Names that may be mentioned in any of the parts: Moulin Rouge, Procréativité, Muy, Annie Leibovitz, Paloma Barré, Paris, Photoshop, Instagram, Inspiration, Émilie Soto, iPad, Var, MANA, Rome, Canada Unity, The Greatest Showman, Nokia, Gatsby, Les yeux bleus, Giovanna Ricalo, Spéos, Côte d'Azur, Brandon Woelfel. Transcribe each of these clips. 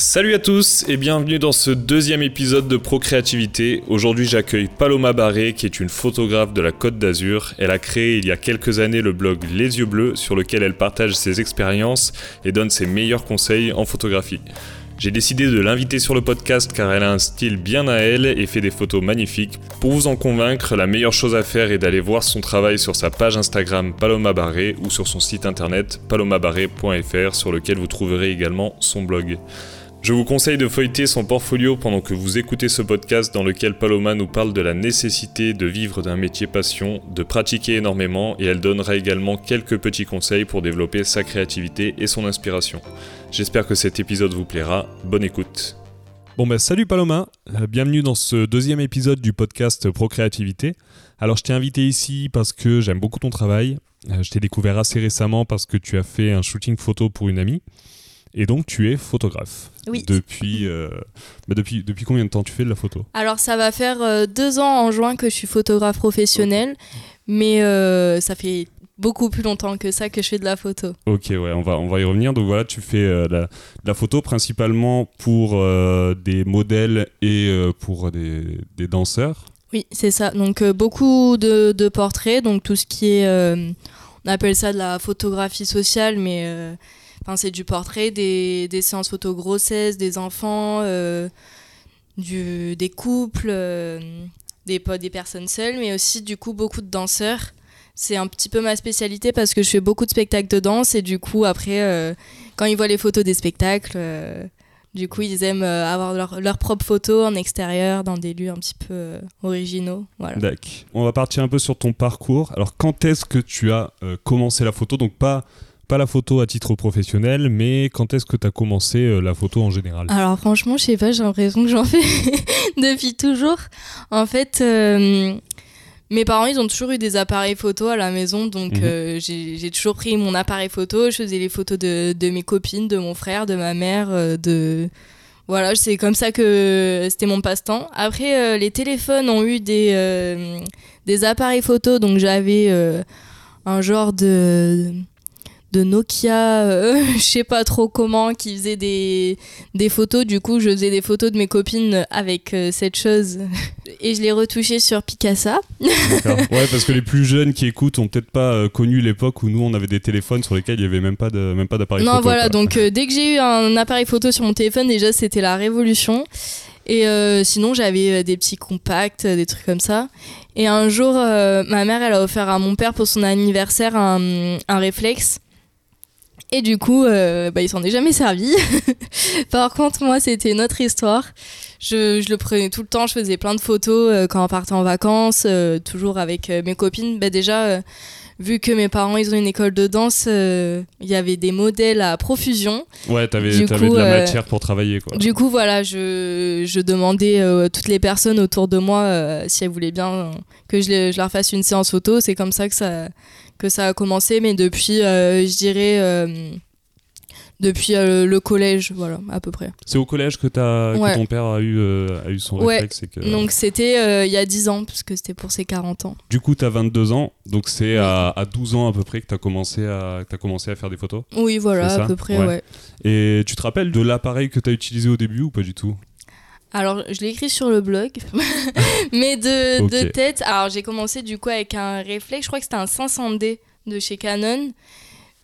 Salut à tous et bienvenue dans ce deuxième épisode de Procréativité. Aujourd'hui j'accueille Paloma Barré qui est une photographe de la Côte d'Azur. Elle a créé il y a quelques années le blog Les yeux bleus sur lequel elle partage ses expériences et donne ses meilleurs conseils en photographie. J'ai décidé de l'inviter sur le podcast car elle a un style bien à elle et fait des photos magnifiques. Pour vous en convaincre, la meilleure chose à faire est d'aller voir son travail sur sa page Instagram Paloma Barré ou sur son site internet palomabarré.fr sur lequel vous trouverez également son blog. Je vous conseille de feuilleter son portfolio pendant que vous écoutez ce podcast dans lequel Paloma nous parle de la nécessité de vivre d'un métier passion, de pratiquer énormément et elle donnera également quelques petits conseils pour développer sa créativité et son inspiration. J'espère que cet épisode vous plaira, bonne écoute. Salut Paloma, bienvenue dans ce deuxième épisode du podcast Procréativité. Alors je t'ai invité ici parce que j'aime beaucoup ton travail, je t'ai découvert assez récemment parce que tu as fait un shooting photo pour une amie. Et donc, tu es photographe. Oui. Depuis combien de temps tu fais de la photo ? Alors, ça va faire 2 ans en juin que je suis photographe professionnelle, mais ça fait beaucoup plus longtemps que ça que je fais de la photo. Ok, ouais, on va y revenir. Donc voilà, tu fais de la photo principalement pour des modèles et pour des danseurs. Oui, c'est ça. Donc, beaucoup de portraits, donc tout ce qui est... on appelle ça de la photographie sociale, mais... c'est du portrait, des séances photo grossesse, des enfants, des couples, des personnes seules, mais aussi du coup beaucoup de danseurs. C'est un petit peu ma spécialité parce que je fais beaucoup de spectacles de danse et du coup après, quand ils voient les photos des spectacles, du coup ils aiment avoir leurs propres photos en extérieur, dans des lieux un petit peu originaux. Voilà. D'accord. On va partir un peu sur ton parcours. Alors quand est-ce que tu as commencé la photo ? Donc pas la photo à titre professionnel, mais quand est-ce que tu as commencé la photo en général ? Alors franchement, je sais pas, j'ai l'impression que j'en fais depuis toujours. En fait, mes parents, ils ont toujours eu des appareils photo à la maison, donc j'ai toujours pris mon appareil photo, je faisais les photos de mes copines, de mon frère, de ma mère, Voilà, c'est comme ça que c'était mon passe-temps. Après, les téléphones ont eu des appareils photo, donc j'avais un genre de Nokia, je sais pas trop comment, qui faisait des photos. Du coup, je faisais des photos de mes copines avec cette chose et je les retouchais sur Picasa. D'accord. Ouais, parce que les plus jeunes qui écoutent ont peut-être pas connu l'époque où nous on avait des téléphones sur lesquels il y avait même pas d'appareil photo. Non, voilà. Quoi. Donc dès que j'ai eu un appareil photo sur mon téléphone, déjà c'était la révolution. Et sinon, j'avais des petits compacts, des trucs comme ça. Et un jour, ma mère, elle a offert à mon père pour son anniversaire un réflexe. Et du coup, il s'en est jamais servi. Par contre, moi, c'était une autre histoire. Je le prenais tout le temps, je faisais plein de photos quand on partait en vacances, toujours avec mes copines. Vu que mes parents, ils ont une école de danse, il y avait des modèles à profusion. Ouais, t'avais de la matière pour travailler, quoi. Du coup, voilà, je demandais à toutes les personnes autour de moi si elles voulaient bien que je leur fasse une séance photo. C'est comme ça que ça a commencé, mais depuis, je dirais... Depuis le collège, voilà, à peu près. C'est au collège que ton père a eu son réflexe. Ouais, donc c'était il y a 10 ans, parce que c'était pour ses 40 ans. Du coup, t'as 22 ans, donc c'est à 12 ans à peu près que t'as commencé à faire des photos ? Oui, voilà, à peu près, ouais. Et tu te rappelles de l'appareil que t'as utilisé au début ou pas du tout ? Alors, je l'ai écrit sur le blog, mais de tête. Alors, j'ai commencé du coup avec un réflexe, je crois que c'était un 500D de chez Canon.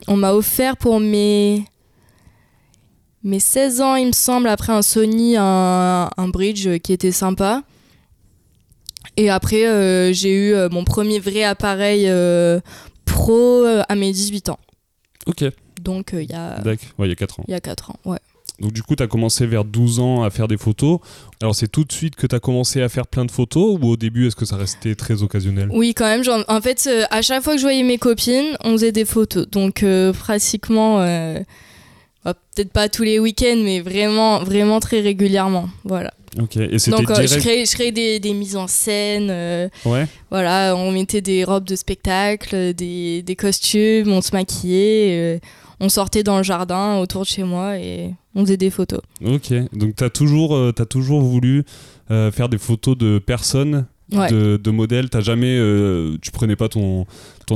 On m'a offert pour mes 16 ans, il me semble, après un Sony, un bridge qui était sympa. Et après, j'ai eu mon premier vrai appareil pro à mes 18 ans. Ok. Donc, il y a... D'accord, ouais, il y a 4 ans. Il y a 4 ans, ouais. Donc du coup, tu as commencé vers 12 ans à faire des photos. Alors c'est tout de suite que tu as commencé à faire plein de photos ou au début, est-ce que ça restait très occasionnel ? Oui, quand même. En fait, à chaque fois que je voyais mes copines, on faisait des photos. Donc pratiquement... peut-être pas tous les week-ends, mais vraiment, vraiment très régulièrement. Voilà. Okay. Et c'était direct... je créais des mises en scène. Ouais. Voilà, on mettait des robes de spectacle, des costumes, on se maquillait, on sortait dans le jardin autour de chez moi et on faisait des photos. Ok. Donc, t'as toujours voulu faire des photos de personnes ouais. de modèles. T'as jamais, tu prenais pas ton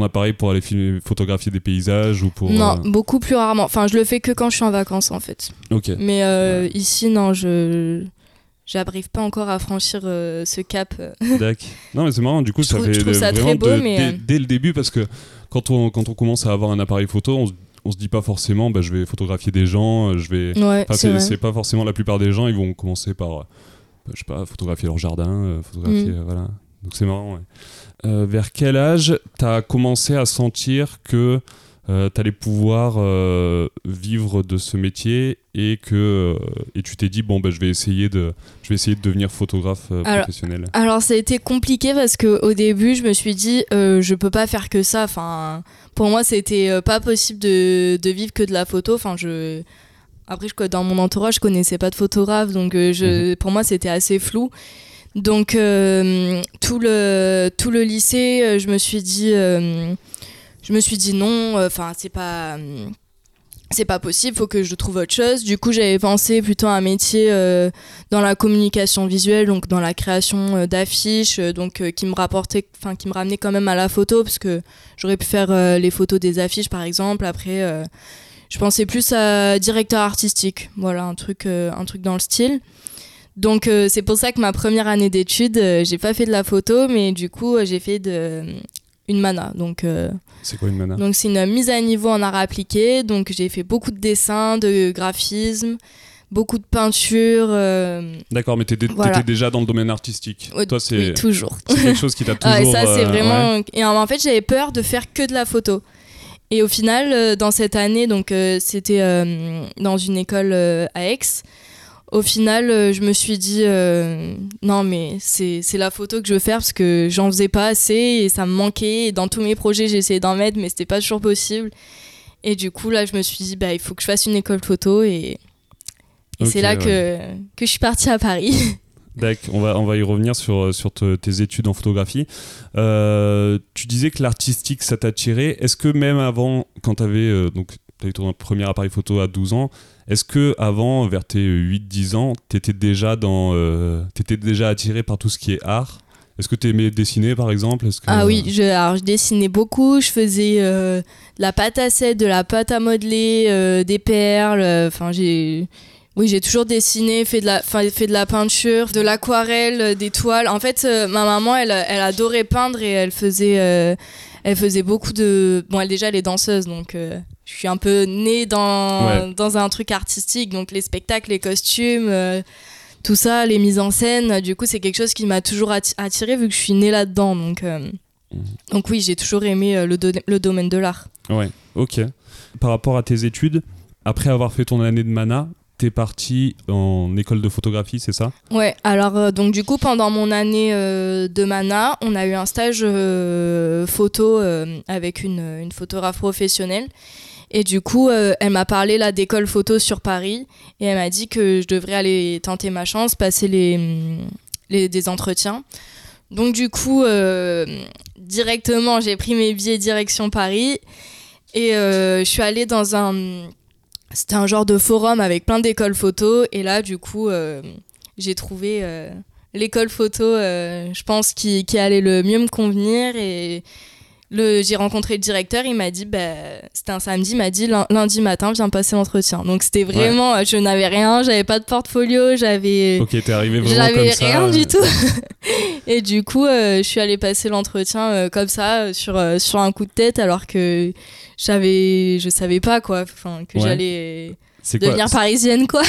appareil pour aller photographier des paysages ou pour... Non, beaucoup plus rarement. Enfin, je le fais que quand je suis en vacances, en fait. Ok. Mais ouais. Ici, non, j'arrive pas encore à franchir ce cap. D'accord. Non, mais c'est marrant. Du coup, je trouve ça vraiment très beau, dès le début, parce que quand on commence à avoir un appareil photo, on se dit pas forcément, bah, je vais photographier des gens, je vais... Ouais, c'est pas forcément la plupart des gens, ils vont commencer par, je sais pas, photographier leur jardin, photographier, voilà. Donc c'est marrant, ouais. Vers quel âge t'as commencé à sentir que t'allais pouvoir vivre de ce métier et tu t'es dit, bon, bah, je vais essayer de devenir photographe professionnel? Alors ça a été compliqué parce qu'au début je me suis dit je peux pas faire que ça, enfin, pour moi c'était pas possible de vivre que de la photo. Enfin, dans mon entourage je connaissais pas de photographe, donc pour moi c'était assez flou. Donc tout le lycée je me suis dit non, enfin c'est pas possible, faut que je trouve autre chose. Du coup, j'avais pensé plutôt à un métier dans la communication visuelle, donc dans la création d'affiches, donc qui me ramenait quand même à la photo, parce que j'aurais pu faire les photos des affiches par exemple. Après je pensais plus à directeur artistique, voilà, un truc dans le style. Donc c'est pour ça que ma première année d'études, j'ai pas fait de la photo, mais du coup j'ai fait une MANA. Donc, c'est quoi une MANA ? Donc c'est une mise à niveau en art appliqué. Donc j'ai fait beaucoup de dessins, de graphisme, beaucoup de peinture. D'accord, mais t'étais déjà dans le domaine artistique. Toi, c'est... Oui, toujours. C'est quelque chose qui t'a toujours... Ouais, ça c'est vraiment... Ouais. Et en fait, j'avais peur de faire que de la photo. Et au final, dans cette année, donc c'était dans une école à Aix. Au final, je me suis dit non, mais c'est la photo que je veux faire, parce que j'en faisais pas assez et ça me manquait. Et dans tous mes projets, j'essayais d'en mettre, mais c'était pas toujours possible. Et du coup, là, je me suis dit, bah, il faut que je fasse une école photo. Et okay, c'est là que je suis partie à Paris. D'accord, on va y revenir sur tes études en photographie. Tu disais que l'artistique, ça t'attirait. Est-ce que même avant, quand t'avais ton premier appareil photo à 12 ans, est-ce que avant, vers tes 8-10 ans, t'étais déjà attiré par tout ce qui est art? Est-ce que t'aimais dessiner, par exemple? Ah oui, je dessinais beaucoup. Je faisais de la pâte à sèche, de la pâte à modeler, des perles. Enfin, j'ai toujours dessiné, fait de la peinture, de l'aquarelle, des toiles. En fait, ma maman, elle adorait peindre et elle faisait beaucoup de... Bon, elle est danseuse, donc... Je suis un peu née dans un truc artistique, donc les spectacles, les costumes, tout ça, les mises en scène. Du coup, c'est quelque chose qui m'a toujours attirée vu que je suis née là-dedans. Donc oui, j'ai toujours aimé le domaine de l'art. Ouais, ok. Par rapport à tes études, après avoir fait ton année de MANA, t'es partie en école de photographie, c'est ça? Ouais, alors donc du coup, pendant mon année de MANA, on a eu un stage photo avec une photographe professionnelle. Et du coup, elle m'a parlé là d'école photo sur Paris et elle m'a dit que je devrais aller tenter ma chance, passer des entretiens. Donc du coup, directement, j'ai pris mes billets direction Paris et je suis allée dans c'était un genre de forum avec plein d'écoles photo. Et là, du coup, j'ai trouvé l'école photo, je pense, qui allait le mieux me convenir. Et... j'ai rencontré le directeur, il m'a dit, bah, c'était un samedi, il m'a dit lundi matin, viens passer l'entretien. Donc c'était vraiment, ouais. Je n'avais rien, j'avais pas de portfolio, Ok, t'es arrivé vraiment comme ça. J'avais rien du tout. Et du coup, je suis allée passer l'entretien comme ça, sur un coup de tête, alors que je savais pas quoi, enfin que j'allais devenir parisienne quoi.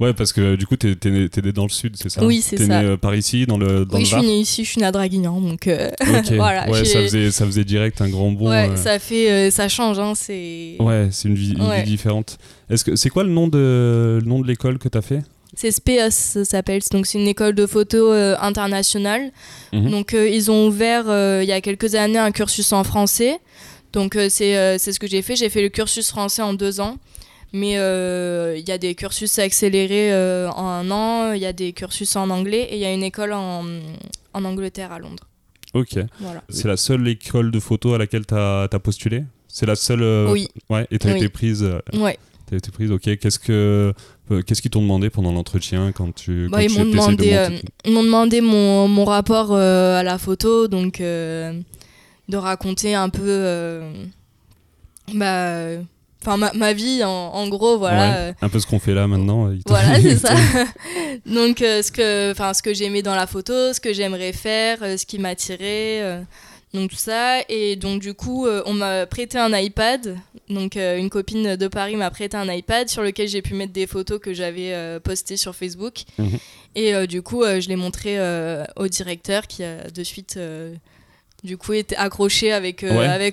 Ouais, parce que du coup, t'es née dans le sud, c'est ça? Oui, c'est ça. T'es née par ici, dans le Var? Oui, je suis née ici, je suis née à Draguignan, donc okay. Voilà. Ouais, ça faisait direct un grand bond. Ouais, ça change, hein, c'est... Ouais, c'est une vie différente. C'est quoi le nom de l'école que t'as fait? C'est Spéos, ça s'appelle, donc c'est une école de photo internationale. Mm-hmm. Donc ils ont ouvert, il y a quelques années, un cursus en français. Donc c'est ce que j'ai fait. J'ai fait le cursus français en 2 ans. Mais il y a des cursus accélérés en 1 an, il y a des cursus en anglais et il y a une école en Angleterre, à Londres. Ok. Voilà. C'est la seule école de photo à laquelle tu as postulé ? C'est la seule... Oui. Ouais, et tu as été prise... Ouais. T'as été prise, ok. Qu'est-ce qu'ils t'ont demandé pendant l'entretien quand tu quand ils m'ont demandé mon rapport à la photo, donc de raconter un peu ma vie en gros, voilà. Ouais, un peu ce qu'on fait là maintenant. Voilà, c'est ça. Donc ce que j'aimais dans la photo, ce que j'aimerais faire, ce qui m'attirait. Donc tout ça, et donc du coup on m'a prêté un iPad, donc une copine de Paris m'a prêté un iPad sur lequel j'ai pu mettre des photos que j'avais postées sur Facebook, et du coup je l'ai montré au directeur qui a de suite du coup était accroché avec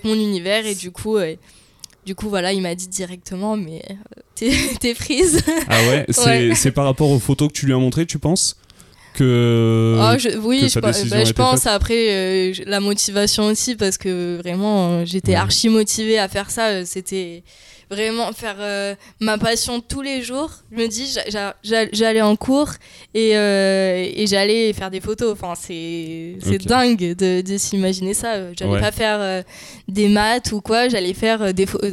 mon univers, et du coup voilà, il m'a dit directement mais t'es prise. Ah ouais, c'est par rapport aux photos que tu lui as montrées, tu penses? Je pense après la motivation aussi, parce que vraiment j'étais archi motivée à faire ça, c'était vraiment faire ma passion tous les jours. Je me dis j'allais en cours et j'allais faire des photos, enfin c'est dingue de s'imaginer ça. J'allais pas faire des maths ou quoi, j'allais faire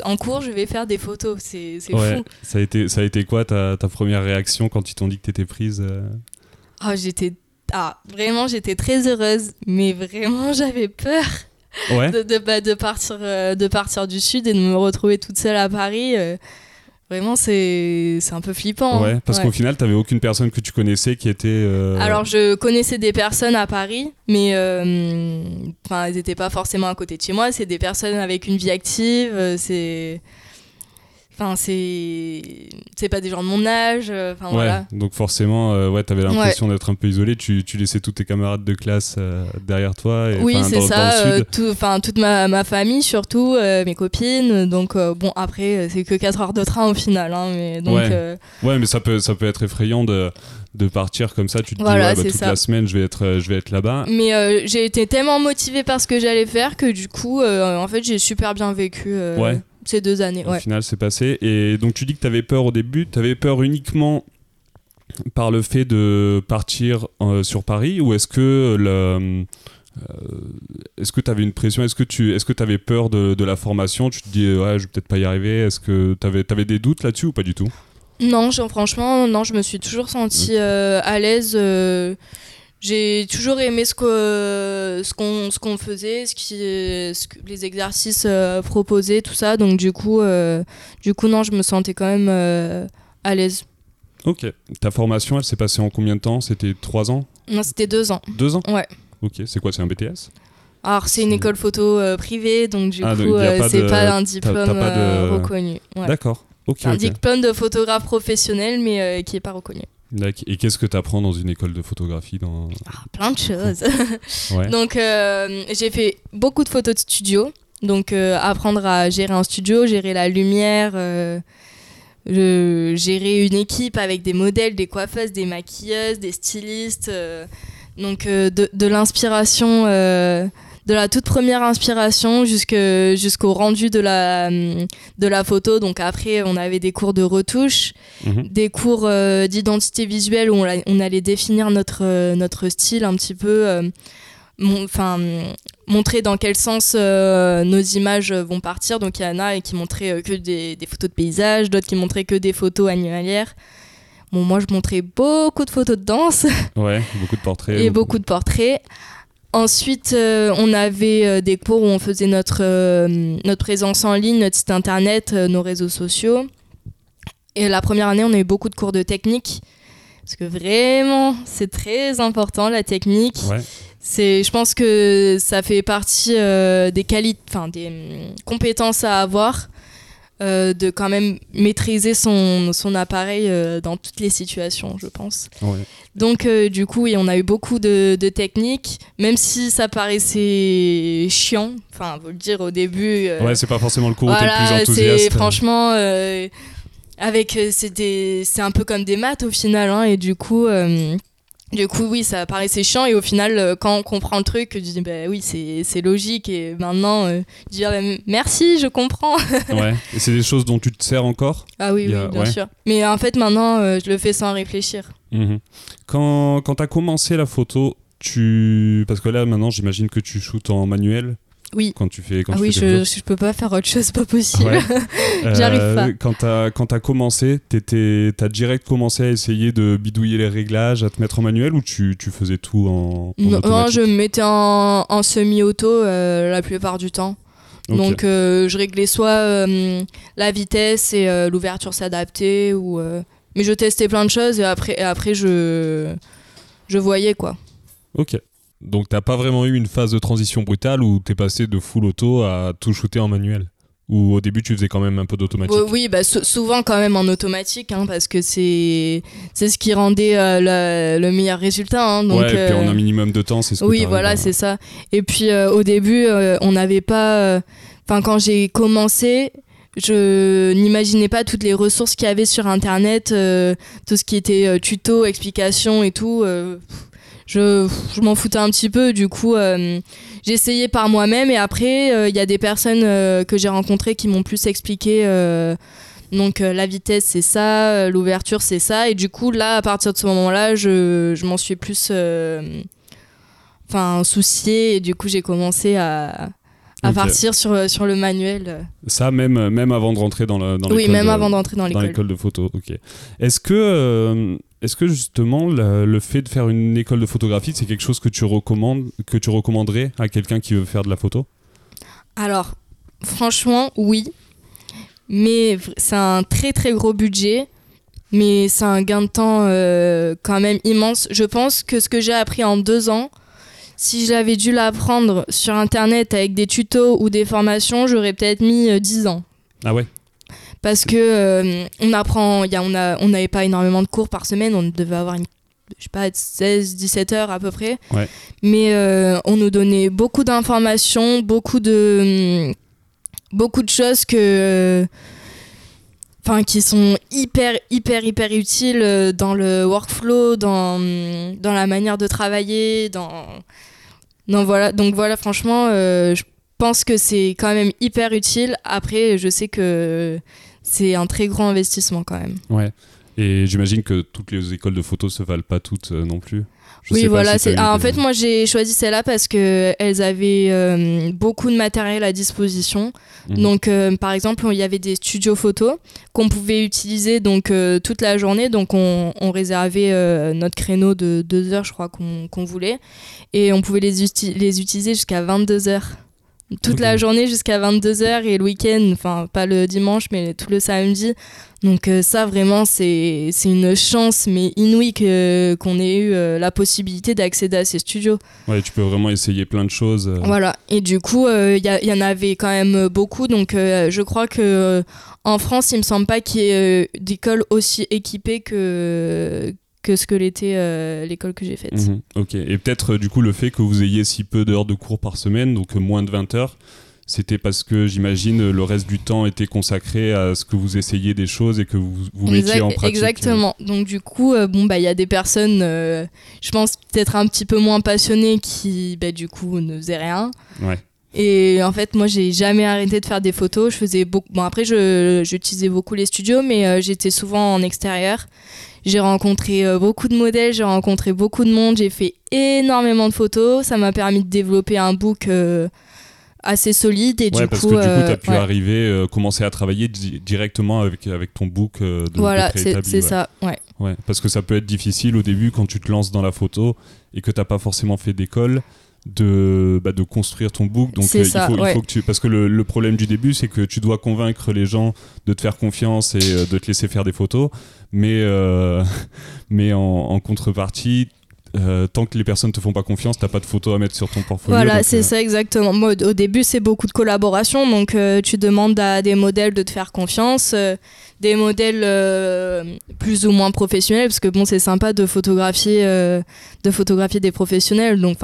en cours je vais faire des photos, c'est fou. Ça a été quoi ta première réaction quand ils t'ont dit que t'étais prise? Oh, j'étais très heureuse, mais vraiment j'avais peur de partir du sud et de me retrouver toute seule à Paris. Vraiment c'est un peu flippant. Ouais, parce qu'au final t'avais aucune personne que tu connaissais qui était. Alors je connaissais des personnes à Paris, mais elles n'étaient pas forcément à côté de chez moi. C'est des personnes avec une vie active, c'est pas des gens de mon âge, voilà. Donc forcément, t'avais l'impression d'être un peu isolé. Tu laissais tous tes camarades de classe derrière toi. Et, oui, c'est ça. Toute ma famille surtout, mes copines. Donc après, c'est que 4 heures de train au final. Hein, mais donc. Ouais. Ouais, mais ça peut être effrayant de partir comme ça. Tu te dis toute la semaine, je vais être là-bas. Mais j'ai été tellement motivée par ce que j'allais faire que du coup, en fait, j'ai super bien vécu. Ces 2 années. Au final, c'est passé. Et donc, tu dis que tu avais peur au début. Tu avais peur uniquement par le fait de partir sur Paris, ou est-ce que tu avais une pression? Est-ce que tu avais peur de la formation? Tu te dis, je vais peut-être pas y arriver. Est-ce que tu avais des doutes là-dessus ou pas du tout? Non, franchement, non, je me suis toujours sentie à l'aise. J'ai toujours aimé ce qu'on faisait, les exercices proposés, tout ça. Donc du coup non, je me sentais quand même à l'aise. Ok. Ta formation, elle s'est passée en combien de temps? C'était 3 ans? Non, c'était 2 ans. 2 ans? Ouais. Ok. C'est quoi? C'est un BTS? Alors c'est une école photo privée, donc du coup c'est pas un diplôme reconnu. Ouais. D'accord. Ok. C'est un diplôme de photographe professionnel, mais qui est pas reconnu. Et qu'est-ce que tu apprends dans une école de photographie plein de choses. Ouais. Donc, j'ai fait beaucoup de photos de studio. Donc, apprendre à gérer un studio, gérer la lumière, gérer une équipe avec des modèles, des coiffeuses, des maquilleuses, des stylistes. De l'inspiration, de la toute première inspiration jusqu'au rendu de la photo. Donc après, on avait des cours de retouche, des cours d'identité visuelle où on allait définir notre style un petit peu, montrer dans quel sens nos images vont partir. Donc il y en a qui montraient que des photos de paysages, d'autres qui montraient que des photos animalières. Bon, moi, je montrais beaucoup de photos de danse. Ouais, beaucoup de portraits. Et beaucoup de portraits. Ensuite, on avait des cours où on faisait notre présence en ligne, notre site internet, nos réseaux sociaux. Et la première année, on a eu beaucoup de cours de technique. Parce que vraiment, c'est très important, la technique. Ouais. Je pense que ça fait partie des compétences à avoir, de quand même maîtriser son appareil dans toutes les situations, je pense. Ouais. Donc, du coup, on a eu beaucoup de techniques, même si ça paraissait chiant. Enfin, faut le dire, au début... c'est pas forcément le cours où t'es le plus enthousiaste. Franchement, c'est un peu comme des maths, au final. Hein, et du coup, oui, ça paraissait chiant. Et au final, quand on comprend le truc, je dis, oui, c'est logique. Et maintenant, je dis, merci, je comprends. Ouais. Et c'est des choses dont tu te sers encore? Ah oui, bien sûr. Mais en fait, maintenant, je le fais sans réfléchir. Mmh. Quand tu as commencé la photo, parce que là, maintenant, j'imagine que tu shootes en manuel. Oui. Quand tu fais, je peux pas faire autre chose, pas possible. Ouais. J'arrive pas. Quand t'as commencé, t'as direct commencé à essayer de bidouiller les réglages, à te mettre en manuel, ou tu faisais tout en automatique? Non, je me mettais en semi-auto la plupart du temps. Okay. Donc je réglais soit la vitesse et l'ouverture s'adapter, ou mais je testais plein de choses et après je voyais quoi. Ok. Donc t'as pas vraiment eu une phase de transition brutale où t'es passé de full auto à tout shooter en manuel? Ou au début tu faisais quand même un peu d'automatique? Oui, bah, souvent quand même en automatique, hein, parce que c'est ce qui rendait le meilleur résultat. Hein, donc, ouais, et puis en un minimum de temps, c'est ce que t'arrives. Oui, voilà, c'est ça. Et puis au début, on n'avait pas... Enfin, quand j'ai commencé... Je n'imaginais pas toutes les ressources qu'il y avait sur internet, tout ce qui était tuto, explications et tout. Je m'en foutais un petit peu, du coup j'essayais par moi-même, et après il y a des personnes que j'ai rencontrées qui m'ont plus expliqué, donc la vitesse c'est ça, l'ouverture c'est ça, et du coup là à partir de ce moment-là je m'en suis plus souciée, et du coup j'ai commencé à partir sur le manuel. Ça, même avant de rentrer dans l'école de photo. Ok. Est-ce que justement le fait de faire une école de photographie, c'est quelque chose que tu recommanderais à quelqu'un qui veut faire de la photo? Alors, franchement, oui. Mais c'est un très très gros budget, mais c'est un gain de temps quand même immense. Je pense que ce que j'ai appris en 2 ans, si j'avais dû l'apprendre sur internet avec des tutos ou des formations, j'aurais peut-être mis 10 ans. Ah ouais? Parce que on apprend, on n'avait pas énormément de cours par semaine, on devait avoir 16-17 heures à peu près. Ouais. Mais on nous donnait beaucoup d'informations, beaucoup de choses qui sont hyper, hyper, hyper utiles dans le workflow, dans la manière de travailler, Donc voilà, franchement, je pense que c'est quand même hyper utile. Après, je sais que c'est un très grand investissement quand même. Ouais. Et j'imagine que toutes les écoles de photo se valent pas toutes non plus. En fait, moi j'ai choisi celle-là parce que elles avaient beaucoup de matériel à disposition. Mmh. Donc, par exemple, il y avait des studios photos qu'on pouvait utiliser toute la journée. Donc, on réservait notre créneau de 2 heures, je crois, qu'on voulait. Et on pouvait les utiliser jusqu'à 22 heures. Toute la journée jusqu'à 22h, et le week-end, enfin pas le dimanche mais tout le samedi. Donc ça vraiment c'est une chance mais inouïe qu'on ait eu la possibilité d'accéder à ces studios. Ouais, tu peux vraiment essayer plein de choses. Voilà, et du coup y en avait quand même beaucoup, donc je crois que en France il me semble pas qu'il y ait d'école aussi équipée que ce que l'était l'école que j'ai faite. Mmh, ok. Et peut-être du coup le fait que vous ayez si peu d'heures de cours par semaine, donc moins de 20 heures, c'était parce que j'imagine le reste du temps était consacré à ce que vous essayiez des choses et que vous mettiez en pratique. Exactement. Donc du coup, y a des personnes, je pense peut-être un petit peu moins passionnées qui du coup ne faisaient rien. Ouais. Et en fait, moi, j'ai jamais arrêté de faire des photos. Je faisais beaucoup. Bon, après, j'utilisais beaucoup les studios, mais j'étais souvent en extérieur. J'ai rencontré beaucoup de modèles, j'ai rencontré beaucoup de monde, j'ai fait énormément de photos. Ça m'a permis de développer un book assez solide. Et du coup, t'as pu arriver, commencer à travailler directement avec ton book de préétabli. C'est ça. Ouais, parce que ça peut être difficile au début quand tu te lances dans la photo et que t'as pas forcément fait d'école. De construire ton book, donc il faut que tu, parce que le problème du début c'est que tu dois convaincre les gens de te faire confiance et de te laisser faire des photos, mais en contrepartie tant que les personnes te font pas confiance, t'as pas de photos à mettre sur ton portfolio. Voilà, c'est ça exactement. Moi, au début c'est beaucoup de collaboration, donc tu demandes à des modèles de te faire confiance, des modèles plus ou moins professionnels, parce que bon, c'est sympa de photographier des professionnels, donc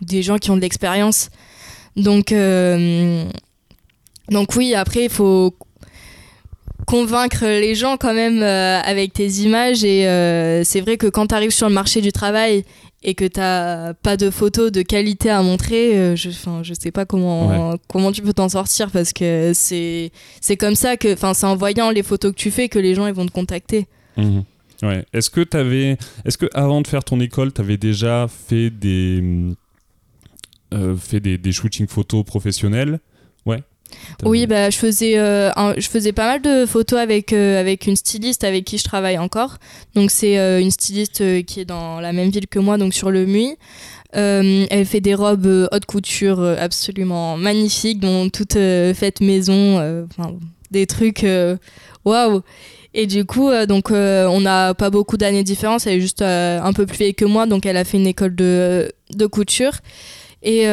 des gens qui ont de l'expérience. Donc oui, après il faut convaincre les gens quand même avec tes images, et c'est vrai que quand tu arrives sur le marché du travail et que tu n'as pas de photos de qualité à montrer, je sais pas comment tu peux t'en sortir, parce que c'est comme ça que, c'est en voyant les photos que tu fais que les gens ils vont te contacter. Mmh. Ouais. Est-ce que avant de faire ton école, tu avais déjà fait des fait des shootings photos professionnels. Ouais. Oui, bah, je faisais pas mal de photos avec une styliste avec qui je travaille encore. Donc c'est une styliste qui est dans la même ville que moi, donc sur le Muy. Elle fait des robes haute couture absolument magnifiques, dont toutes faites maison, des trucs waouh. Et du coup, on n'a pas beaucoup d'années de différence, elle est juste un peu plus vieille que moi, donc elle a fait une école de couture. Et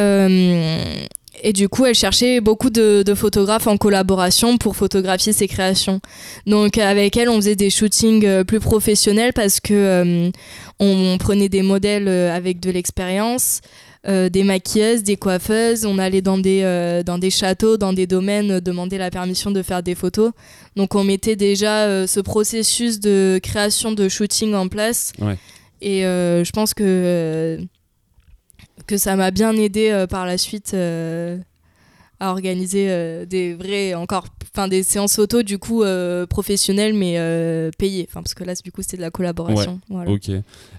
du coup, elle cherchait beaucoup de photographes en collaboration pour photographier ses créations. Donc avec elle, on faisait des shootings plus professionnels parce que on prenait des modèles avec de l'expérience, des maquilleuses, des coiffeuses. On allait dans des châteaux, dans des domaines, demander la permission de faire des photos. Donc on mettait déjà ce processus de création de shooting en place. Ouais. Et je pense que ça m'a bien aidée par la suite à organiser des séances photo du coup professionnelles mais payées, parce que là du coup c'était de la collaboration. Ouais. Voilà. OK.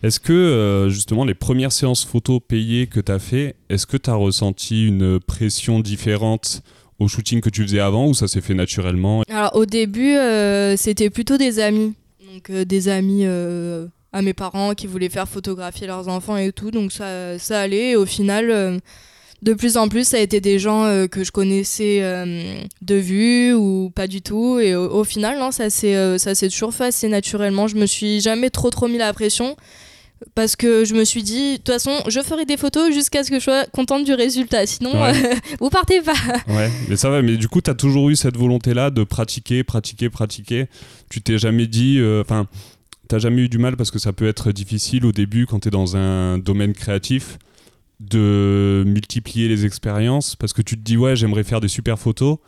Est-ce que justement les premières séances photo payées que tu as fait, est-ce que tu as ressenti une pression différente au shooting que tu faisais avant ou ça s'est fait naturellement? Alors au début c'était plutôt des amis. Donc des amis à mes parents qui voulaient faire photographier leurs enfants et tout, donc ça allait. Et au final, de plus en plus, ça a été des gens que je connaissais de vue ou pas du tout. Et au final, non, ça s'est toujours fait assez naturellement. Je me suis jamais trop mis la pression parce que je me suis dit, de toute façon, je ferai des photos jusqu'à ce que je sois contente du résultat. Sinon, vous partez pas. Ouais, mais ça va. Mais du coup, t'as toujours eu cette volonté-là de pratiquer. Tu t'es jamais dit, t'as jamais eu du mal, parce que ça peut être difficile au début quand t'es dans un domaine créatif, de multiplier les expériences, parce que tu te dis ouais j'aimerais faire des super photos,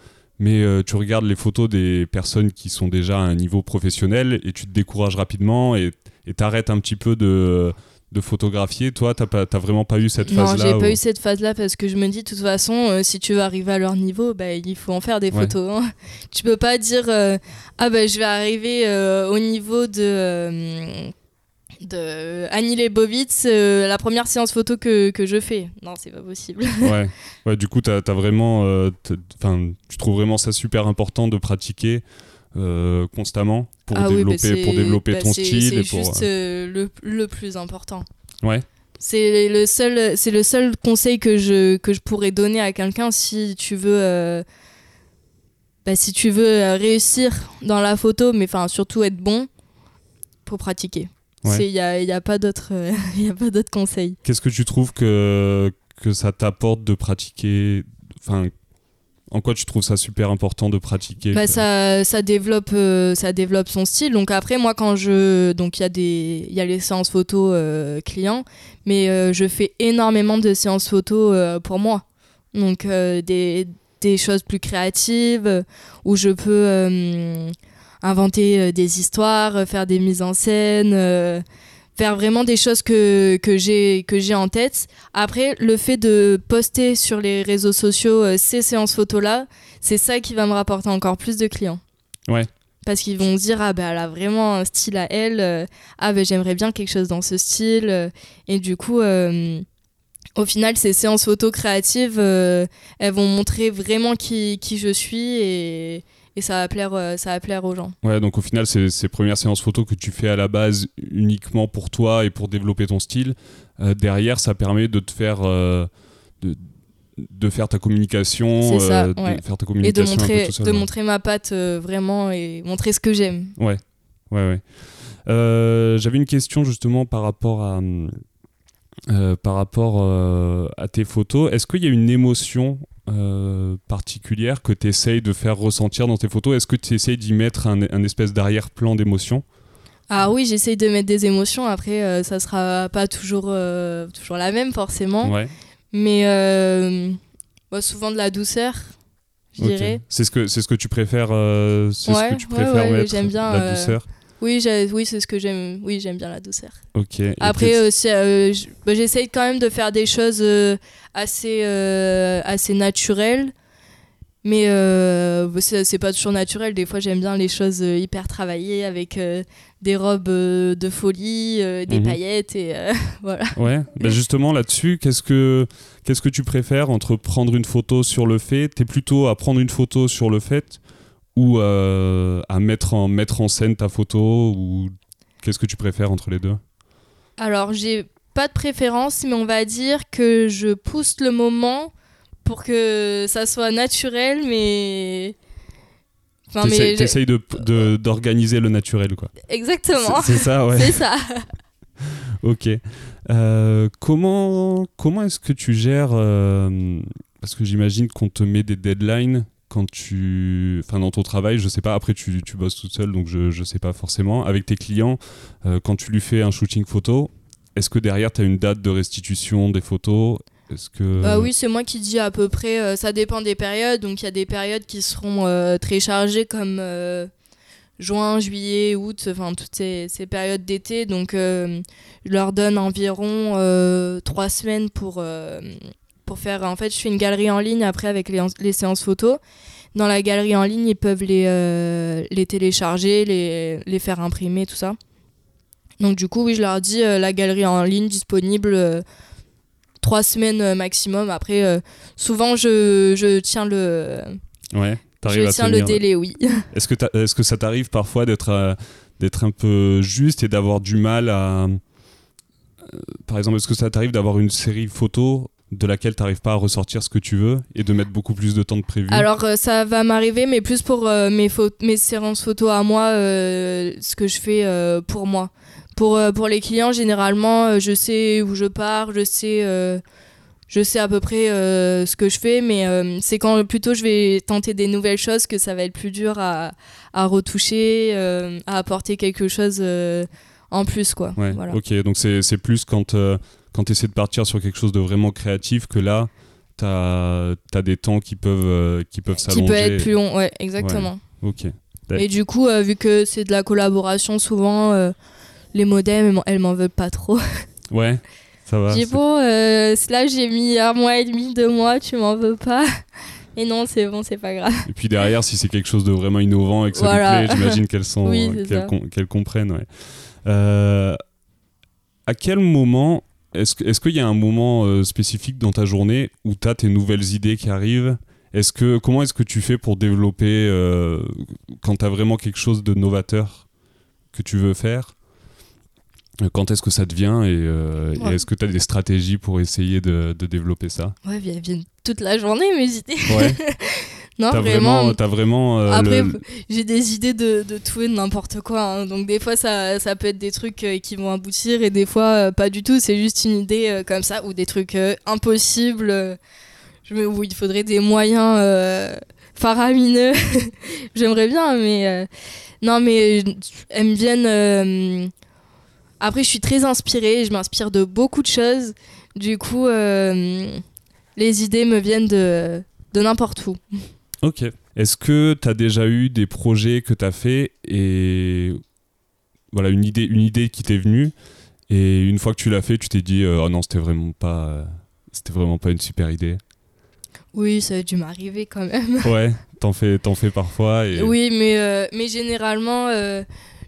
mais tu regardes les photos des personnes qui sont déjà à un niveau professionnel et tu te décourages rapidement et t'arrêtes un petit peu de photographier. Toi t'as vraiment pas eu cette phase là? Non, j'ai pas eu cette phase là parce que je me dis de toute façon si tu veux arriver à leur niveau, il faut en faire des photos, hein. Tu peux pas dire je vais arriver au niveau de Annie Leibovitz la première séance photo que je fais. Non, c'est pas possible. ouais, du coup t'as vraiment tu trouves vraiment ça super important de pratiquer constamment pour développer ton style. C'est et pour juste le plus important. Ouais. C'est le seul conseil que je pourrais donner à quelqu'un si tu veux réussir dans la photo, mais surtout être bon, faut pratiquer. Ouais. Il y a pas d'autres conseils. Qu'est-ce que tu trouves que ça t'apporte de pratiquer, en quoi tu trouves ça super important de pratiquer? Ça développe son style. Donc après, moi, il y a les séances photo clients, mais je fais énormément de séances photo pour moi. Donc des choses plus créatives où je peux inventer des histoires, faire des mises en scène, faire vraiment des choses que j'ai en tête. Après, le fait de poster sur les réseaux sociaux ces séances photos-là, c'est ça qui va me rapporter encore plus de clients. Ouais. Parce qu'ils vont dire, elle a vraiment un style à elle, j'aimerais bien quelque chose dans ce style. Et du coup, au final, ces séances photos créatives, elles vont montrer vraiment qui je suis et ça va plaire aux gens. Ouais, donc au final, c'est ces premières séances photos que tu fais à la base uniquement pour toi et pour développer ton style. Derrière, ça permet de te faire de faire ta communication, c'est ça, de faire ta communication et de montrer un peu tout ça, montrer ma patte vraiment et montrer ce que j'aime. Ouais. J'avais une question justement par rapport à tes photos. Est-ce qu'il y a une émotion particulière que tu essayes de faire ressentir dans tes photos? Est-ce que tu essayes d'y mettre un espèce d'arrière-plan d'émotion? Ah oui, j'essaye de mettre des émotions. Après, ça sera pas toujours la même forcément, ouais. Mais souvent de la douceur, je dirais. C'est ce que tu préfères, mettre. J'aime bien la douceur. Oui, c'est ce que j'aime. Oui, j'aime bien la douceur. Ok. Après, j'essaye quand même de faire des choses assez naturelles, Mais c'est pas toujours naturel. Des fois, j'aime bien les choses hyper travaillées avec des robes de folie, des paillettes et voilà. Ouais. Bah justement, là-dessus, qu'est-ce que tu préfères entre prendre une photo sur le fait ? T'es plutôt à prendre une photo sur le fait ou à mettre en scène ta photo ou qu'est-ce que tu préfères entre les deux ? Alors, j'ai pas de préférence, mais on va dire que je pousse le moment pour que ça soit naturel, mais... Enfin, t'essayes d'organiser le naturel, quoi. Exactement. C'est ça, ouais. C'est ça. Ok. Comment est-ce que tu gères... parce que j'imagine qu'on te met des deadlines quand Enfin, dans ton travail, je sais pas. Après, tu bosses toute seule, donc je sais pas forcément. Avec tes clients, quand tu lui fais un shooting photo, est-ce que derrière, t'as une date de restitution des photos ? Oui, c'est moi qui dis à peu près. Ça dépend des périodes. Donc, il y a des périodes qui seront très chargées comme juin, juillet, août, enfin toutes ces périodes d'été. Donc, je leur donne environ 3 semaines pour faire... En fait, je fais une galerie en ligne après avec les séances photos. Dans la galerie en ligne, ils peuvent les télécharger, les faire imprimer, tout ça. Donc, du coup, oui, je leur dis la galerie en ligne disponible... 3 semaines maximum. Après, souvent, je tiens le... Ouais, t'arrives à tenir. Je tiens le délai, oui. Est-ce que ça t'arrive parfois d'être un peu juste et d'avoir du mal à... Par exemple, est-ce que ça t'arrive d'avoir une série photo de laquelle t'arrives pas à ressortir ce que tu veux et de mettre beaucoup plus de temps que prévu ? Alors, ça va m'arriver, mais plus pour mes séances photos à moi, ce que je fais pour moi. Pour les clients, généralement, je sais où je pars, je sais à peu près ce que je fais, mais c'est quand plutôt je vais tenter des nouvelles choses que ça va être plus dur à retoucher, à apporter quelque chose en plus, quoi. Ouais, voilà. Ok, donc c'est plus quand tu essaies de partir sur quelque chose de vraiment créatif que là, t'as des temps qui peuvent s'allonger. Qui peut être plus long, ouais, exactement. Ouais, ok. Et du coup, vu que c'est de la collaboration, souvent... les modems, elles m'en veulent pas trop. Ouais, ça va. J'ai bon, là j'ai mis 1 mois et demi, 2 mois, tu m'en veux pas. Et non, c'est bon, c'est pas grave. Et puis derrière, si c'est quelque chose de vraiment innovant et que ça voilà. Lui plaît, j'imagine qu'elles comprennent. Ouais. À quel moment, est-ce qu'il y a un moment spécifique dans ta journée où t'as tes nouvelles idées qui arrivent ? Comment est-ce que tu fais pour développer quand t'as vraiment quelque chose de novateur que tu veux faire ? Quand est-ce que ça devient et est-ce que tu as des stratégies pour essayer de développer ça ? Ouais, elles viennent toute la journée, mes idées. Ouais. Non, t'as vraiment après, j'ai des idées de tout et de n'importe quoi. Hein. Donc, des fois, ça peut être des trucs qui vont aboutir et des fois, pas du tout. C'est juste une idée comme ça ou des trucs impossibles où il faudrait des moyens faramineux. J'aimerais bien, mais... non, mais elles me viennent... Après, je suis très inspirée, je m'inspire de beaucoup de choses. Du coup, les idées me viennent de n'importe où. Ok. Est-ce que tu as déjà eu des projets que tu as faits et voilà, une idée qui t'est venue et une fois que tu l'as fait, tu t'es dit « Oh non, c'était vraiment pas une super idée ». Oui, ça a dû m'arriver quand même. Ouais, t'en fais parfois. Et... Oui, mais généralement...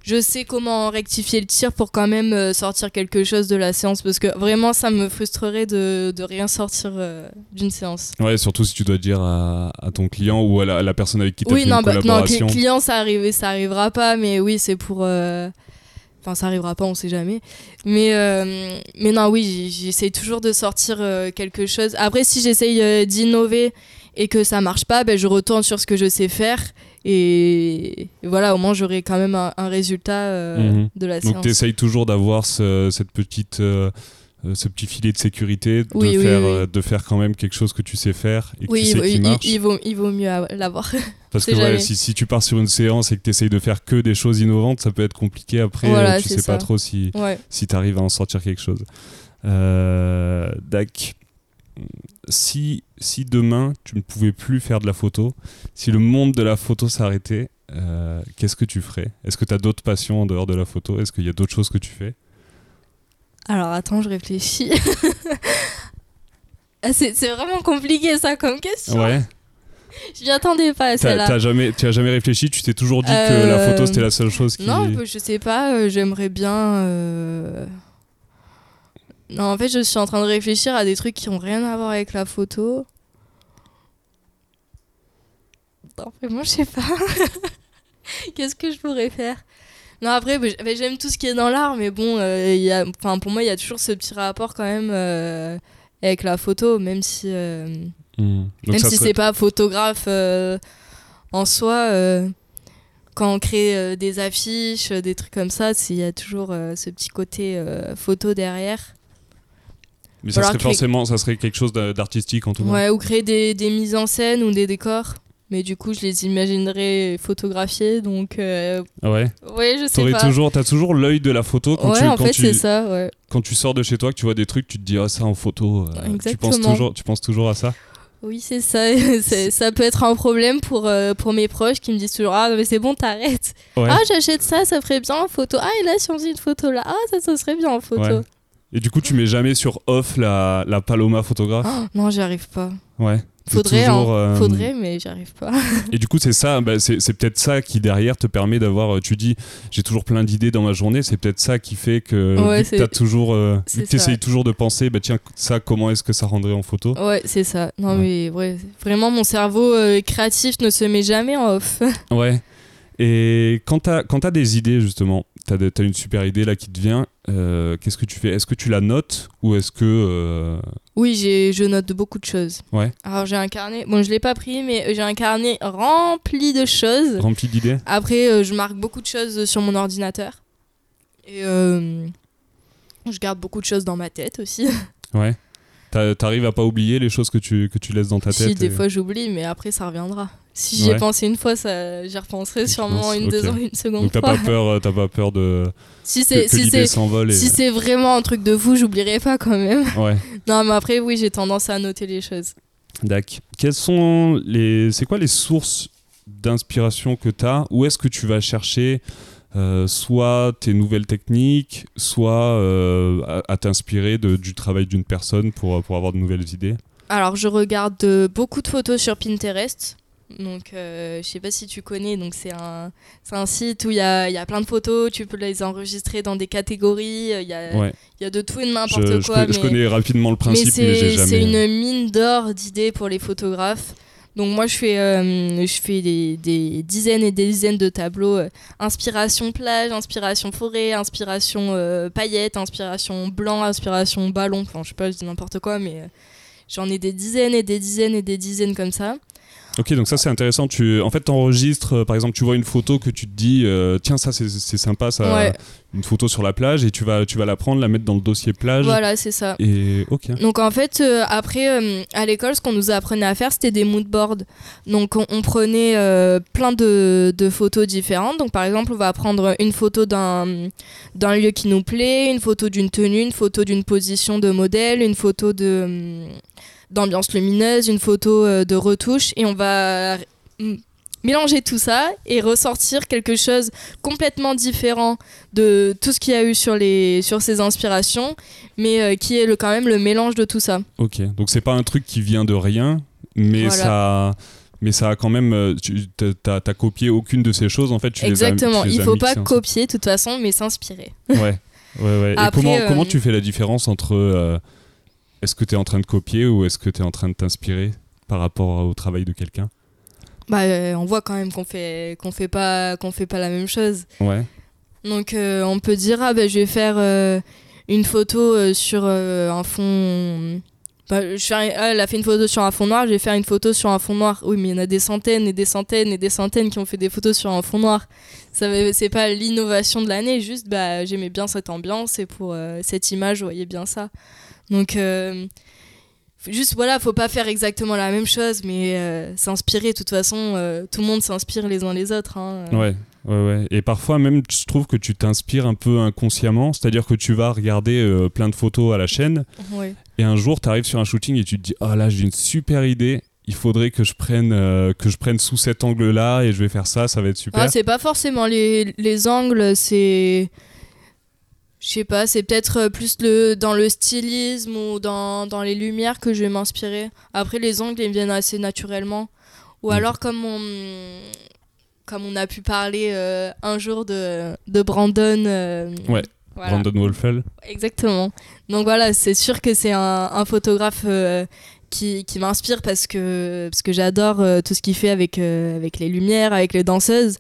je sais comment rectifier le tir pour quand même sortir quelque chose de la séance parce que vraiment ça me frustrerait de rien sortir d'une séance. Ouais, surtout si tu dois dire à ton client ou à la personne avec qui tu as fait une collaboration. Oui, non, client ça arrivera pas, mais oui, c'est pour... Enfin, ça arrivera pas, on sait jamais. Mais non, oui, j'essaye toujours de sortir quelque chose. Après, si j'essaye d'innover et que ça marche pas, ben, je retourne sur ce que je sais faire. Et voilà, au moins j'aurai quand même un résultat de la séance. Donc t'essayes toujours d'avoir ce petit filet de sécurité, de faire quand même quelque chose que tu sais faire et que tu sais qui marche. Il vaut mieux l'avoir. Parce que ouais, si tu pars sur une séance et que t'essayes de faire que des choses innovantes, ça peut être compliqué après, voilà, tu sais ça. Pas trop si t'arrives à en sortir quelque chose. Dac. Si demain tu ne pouvais plus faire de la photo, si le monde de la photo s'arrêtait, qu'est-ce que tu ferais ? Est-ce que tu as d'autres passions en dehors de la photo ? Est-ce qu'il y a d'autres choses que tu fais ? Alors attends, je réfléchis. C'est vraiment compliqué ça comme question. Ouais. Je m'y attendais pas à celle-là. Tu as jamais réfléchi? Tu t'es toujours dit que la photo c'était la seule chose qui... Non, je sais pas, j'aimerais bien... Non, en fait, je suis en train de réfléchir à des trucs qui ont rien à voir avec la photo. Non, vraiment, je sais pas. Qu'est-ce que je pourrais faire? Non, après, j'aime tout ce qui est dans l'art, mais bon, pour moi, il y a toujours ce petit rapport quand même avec la photo, même si... Même si c'est pas photographe en soi, quand on crée des affiches, des trucs comme ça, il y a toujours ce petit côté photo derrière. Mais ça serait forcément ça serait quelque chose d'artistique en tout cas. Ouais, ou créer des mises en scène ou des décors. Mais du coup, je les imaginerais photographiés, donc... Ouais. Ouais, je sais pas. T'as toujours l'œil de la photo quand tu... Ouais, en fait, c'est ça, ouais. Quand tu sors de chez toi, que tu vois des trucs, tu te dis « Ah, ça, en photo... » Exactement. Tu penses toujours à ça ? Oui, c'est ça. Ça peut être un problème pour mes proches qui me disent toujours « Ah, mais c'est bon, t'arrêtes. Ouais. »« Ah, j'achète ça, ça ferait bien en photo. »« Ah, et là, si on faisait une photo là, ah, ça serait bien en photo. Ouais. » Et du coup, tu mets jamais sur off la Paloma photographe ? Oh, non, j'y arrive pas. Ouais. Faudrait, mais j'y arrive pas. Et du coup, c'est ça, c'est peut-être ça qui derrière te permet d'avoir. Tu dis, j'ai toujours plein d'idées dans ma journée. C'est peut-être ça qui fait que t'essayes toujours de penser, tiens, ça, comment est-ce que ça rendrait en photo ? Ouais, c'est ça. Non, mais ouais, vraiment, mon cerveau créatif ne se met jamais en off. Ouais. Et quand t'as des idées justement, t'as une super idée là qui te vient. Qu'est-ce que tu fais ? Est-ce que tu la notes ou est-ce que... Oui, je note beaucoup de choses. Ouais. Alors j'ai un carnet, bon je l'ai pas pris, mais j'ai un carnet rempli de choses. Rempli d'idées ? Après je marque beaucoup de choses sur mon ordinateur. Et je garde beaucoup de choses dans ma tête aussi. Ouais. T'arrives à pas oublier les choses que tu laisses dans ta tête ? Si, des fois j'oublie, mais après ça reviendra. Si j'y ai pensé une fois, j'y repenserai sûrement une seconde fois. Donc t'as pas peur de... que l'idée s'envole. Si c'est vraiment un truc de fou, j'oublierai pas quand même. Ouais. Non, mais après, oui, j'ai tendance à noter les choses. D'accord. C'est quoi les sources d'inspiration que t'as ? Où est-ce que tu vas chercher soit tes nouvelles techniques, soit à t'inspirer du travail d'une personne pour avoir de nouvelles idées ? Alors, je regarde beaucoup de photos sur Pinterest. Donc, je sais pas si tu connais, donc c'est un site où il y a plein de photos, tu peux les enregistrer dans des catégories, il y a de tout et de n'importe quoi. Je connais rapidement le principe, mais j'ai jamais... C'est une mine d'or d'idées pour les photographes. Donc moi, je fais des dizaines et des dizaines de tableaux. Inspiration plage, inspiration forêt, inspiration paillettes, inspiration blanc, inspiration ballon. Enfin, je sais pas, je dis n'importe quoi, mais j'en ai des dizaines et des dizaines et des dizaines comme ça. Ok, donc ça c'est intéressant. En fait, t'enregistres, par exemple, tu vois une photo que tu te dis, tiens, ça c'est sympa, ça, ouais. Une photo sur la plage, et tu vas la prendre, la mettre dans le dossier plage. Voilà, c'est ça. Et ok. Donc en fait, après, à l'école, ce qu'on nous apprenait à faire, c'était des moodboards. Donc on prenait plein de photos différentes. Donc par exemple, on va prendre une photo d'un lieu qui nous plaît, une photo d'une tenue, une photo d'une position de modèle, une photo d'ambiance lumineuse, une photo de retouche, et on va mélanger tout ça et ressortir quelque chose complètement différent de tout ce qu'il y a eu sur ces inspirations, mais qui est quand même le mélange de tout ça. Ok, donc c'est pas un truc qui vient de rien, mais voilà. Mais ça a quand même... T'as copié aucune de ces choses, en fait. Exactement, il faut pas copier de toute façon, mais s'inspirer. Ouais. Après, et comment tu fais la différence entre... est-ce que tu es en train de copier ou est-ce que tu es en train de t'inspirer par rapport au travail de quelqu'un ? On voit quand même qu'on fait pas la même chose. Ouais. Donc on peut dire je vais faire une photo sur un fond. Elle a fait une photo sur un fond noir, je vais faire une photo sur un fond noir. Oui, mais il y en a des centaines et des centaines et des centaines qui ont fait des photos sur un fond noir. Ça, c'est pas l'innovation de l'année, juste j'aimais bien cette ambiance et pour cette image, je voyais bien ça. Donc, juste voilà, faut pas faire exactement la même chose, mais s'inspirer. De toute façon, tout le monde s'inspire les uns les autres. Hein. Ouais. Et parfois, même, je trouve que tu t'inspires un peu inconsciemment, c'est-à-dire que tu vas regarder plein de photos à la chaîne, et un jour, t'arrives sur un shooting et tu te dis « Ah là, j'ai une super idée ». Il faudrait que je prenne sous cet angle-là et je vais faire ça, ça va être super. Ah, c'est pas forcément les angles, c'est... Je sais pas, c'est peut-être plus dans le stylisme ou dans les lumières que je vais m'inspirer. Après, les angles, ils me viennent assez naturellement. Ou alors, comme on a pu parler un jour de Brandon... Voilà. Brandon Woelfel. Exactement. Donc voilà, c'est sûr que c'est un photographe qui m'inspire parce que j'adore tout ce qu'il fait avec les lumières, avec les danseuses,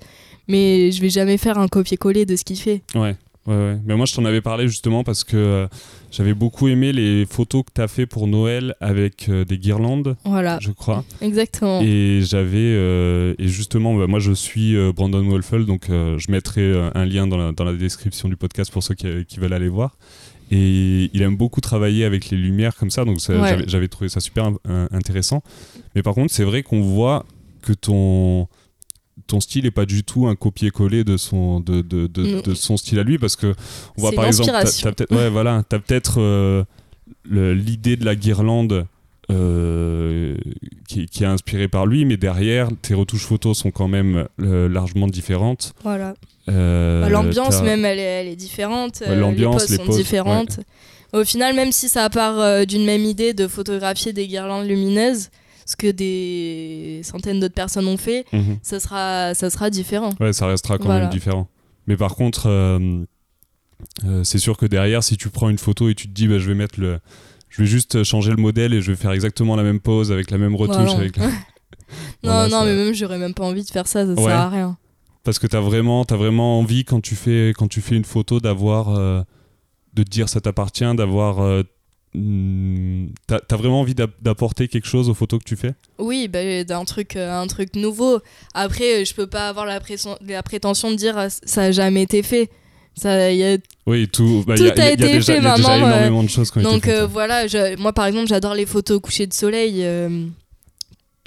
mais je vais jamais faire un copier-coller de ce qu'il fait. Ouais. Mais moi, je t'en avais parlé justement parce que j'avais beaucoup aimé les photos que t'as fait pour Noël avec des guirlandes, voilà. Je crois. Exactement. Et justement, moi, je suis Brandon Woelfel, donc je mettrai un lien dans la description du podcast pour ceux qui veulent aller voir. Et il aime beaucoup travailler avec les lumières comme ça, donc ça, ouais. j'avais trouvé ça super intéressant. Mais par contre, c'est vrai qu'on voit que ton style n'est pas du tout un copier-coller de son style à lui, parce que on voit, par exemple, t'as peut-être, t'as peut-être l'idée de la guirlande qui est inspirée par lui, mais derrière, tes retouches photos sont quand même largement différentes. Voilà. L'ambiance même, elle est différente. Ouais, les poses sont différentes. Ouais. Au final, même si ça part d'une même idée de photographier des guirlandes lumineuses, ce que des centaines d'autres personnes ont fait, ça sera différent. Ouais, ça restera quand même différent. Mais par contre, c'est sûr que derrière, si tu prends une photo et tu te dis, bah, je vais juste changer le modèle et je vais faire exactement la même pose avec la même retouche. Mais même j'aurais même pas envie de faire ça, ça sert à rien. Parce que t'as vraiment envie quand tu fais une photo d'avoir de te dire ça t'appartient, d'avoir t'as vraiment envie d'apporter quelque chose aux photos que tu fais ? Oui, un truc nouveau. Après, je peux pas avoir la prétention de dire ça a jamais été fait. Tout a été fait, énormément de choses qui ont été faites. Donc voilà, moi par exemple, j'adore les photos au coucher de soleil.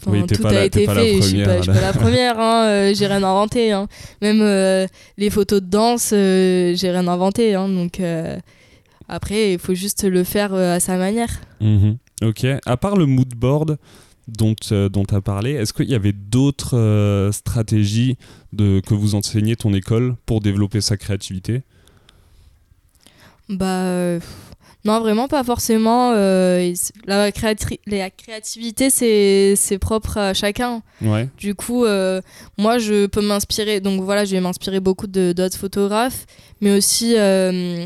Tout a été fait. Je suis pas la première, hein, j'ai rien inventé. Hein. Même les photos de danse, j'ai rien inventé. Hein, donc après, il faut juste le faire à sa manière. Ok. À part le mood board dont tu as parlé, est-ce qu'il y avait d'autres stratégies que vous enseignez ton école pour développer sa créativité ? Non, vraiment pas forcément. La créativité, c'est propre à chacun. Ouais. Du coup, moi, je peux m'inspirer. Donc voilà, je vais m'inspirer beaucoup d'autres photographes, mais aussi de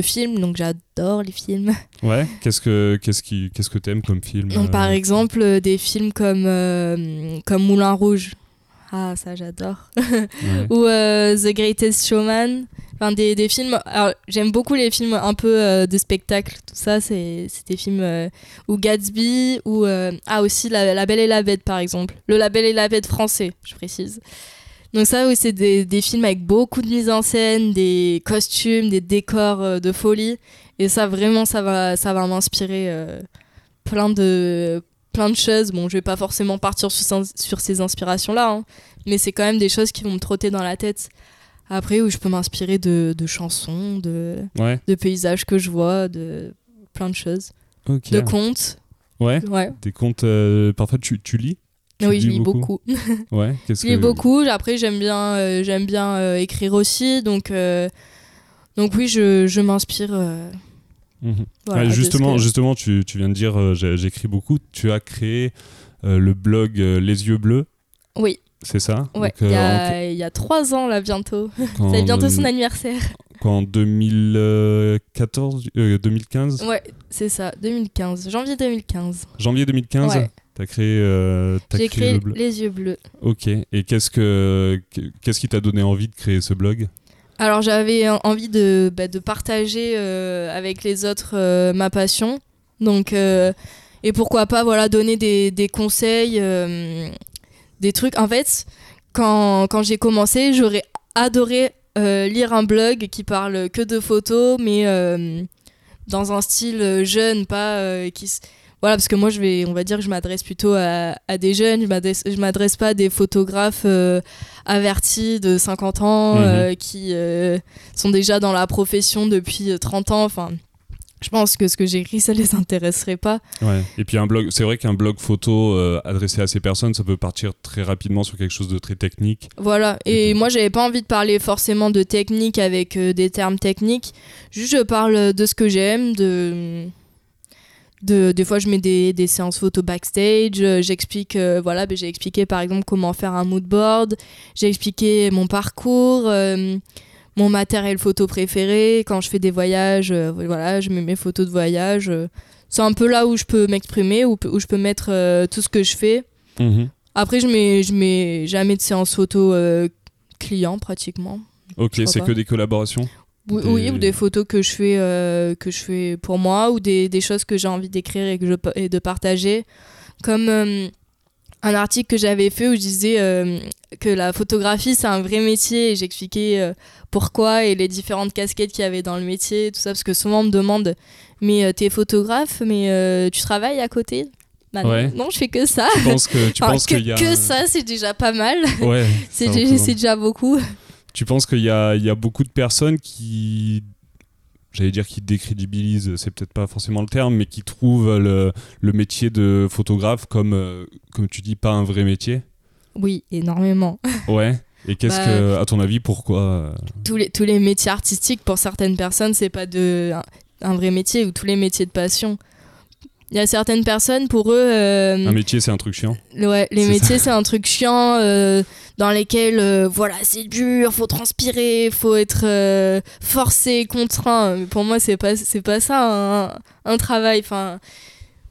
films. Donc j'adore les films. Ouais. Qu'est-ce que t'aimes comme film ? Donc, par exemple, des films comme Moulin Rouge. Ah, ça, j'adore. Ouais. Ou The Greatest Showman. Enfin, des films... Alors, j'aime beaucoup les films un peu de spectacle. Tout ça, c'est des films... Ou Gatsby, ou... aussi La Belle et la Bête, par exemple. La Belle et la Bête français, je précise. Donc ça, oui, c'est des films avec beaucoup de mise en scène, des costumes, des décors de folie. Et ça, vraiment, ça va m'inspirer plein de choses. Bon, je vais pas forcément partir sur ces inspirations-là, hein, mais c'est quand même des choses qui vont me trotter dans la tête. Après, où je peux m'inspirer de chansons, de paysages que je vois, de plein de choses. Okay. De contes. Ouais. Des contes... parfois, tu lis ? Oui, je lis beaucoup. Ouais, je lis beaucoup. Après, j'aime bien écrire aussi. Donc oui, je m'inspire... Voilà, justement, tu viens de dire j'écris beaucoup. Tu as créé le blog Les yeux bleus. Oui. C'est ça ? Ouais. Il y a 3 ans là bientôt. C'est bientôt son anniversaire. En 2014, 2015 ? Ouais, c'est ça, 2015. Janvier 2015. Janvier 2015 ? Ouais. J'ai créé Les yeux bleus. Ok. Et qu'est-ce qui t'a donné envie de créer ce blog ? Alors, j'avais envie de partager avec les autres ma passion. Donc, et pourquoi pas donner des conseils, des trucs. En fait, quand j'ai commencé, j'aurais adoré lire un blog qui parle que de photos, mais dans un style jeune, pas parce que moi, on va dire que je m'adresse plutôt à des jeunes, je m'adresse pas à des photographes avertis de 50 ans qui sont déjà dans la profession depuis 30 ans. Enfin, je pense que ce que j'écris, ça les intéresserait pas. Ouais. Et puis c'est vrai qu'un blog photo adressé à ces personnes, ça peut partir très rapidement sur quelque chose de très technique. Voilà. Et moi, j'avais pas envie de parler forcément de technique avec des termes techniques. Juste, je parle de ce que j'aime, Des fois, je mets des séances photo backstage. J'explique, j'ai expliqué par exemple comment faire un mood board. J'ai expliqué mon parcours, mon matériel photo préféré. Quand je fais des voyages, je mets mes photos de voyage. C'est un peu là où je peux m'exprimer, où je peux mettre tout ce que je fais. Mmh. Après, je mets jamais de séance photo client pratiquement. Ok, c'est pas que des collaborations. Oui, ou des photos que je fais pour moi, ou des choses que j'ai envie d'écrire et de partager. Comme un article que j'avais fait où je disais que la photographie, c'est un vrai métier, et j'expliquais pourquoi et les différentes casquettes qu'il y avait dans le métier, tout ça, parce que souvent on me demande « Mais t'es photographe, mais tu travailles à côté ?» Bah ouais. Non, je fais que ça. Que ça, c'est déjà pas mal. Ouais, c'est déjà beaucoup. Tu penses qu'il y a beaucoup de personnes qui, j'allais dire qui décrédibilisent, c'est peut-être pas forcément le terme, mais qui trouvent le métier de photographe comme tu dis, pas un vrai métier ? Oui, énormément. Ouais. Et qu'est-ce que, à ton avis, pourquoi ? Tous les métiers artistiques, pour certaines personnes, c'est pas un vrai métier, ou tous les métiers de passion. Il y a certaines personnes, pour eux... un métier, c'est un truc chiant. Ouais, les métiers, c'est un truc chiant dans lesquels, c'est dur, faut transpirer, faut être forcé, contraint. Mais pour moi, c'est pas ça, un travail. Enfin,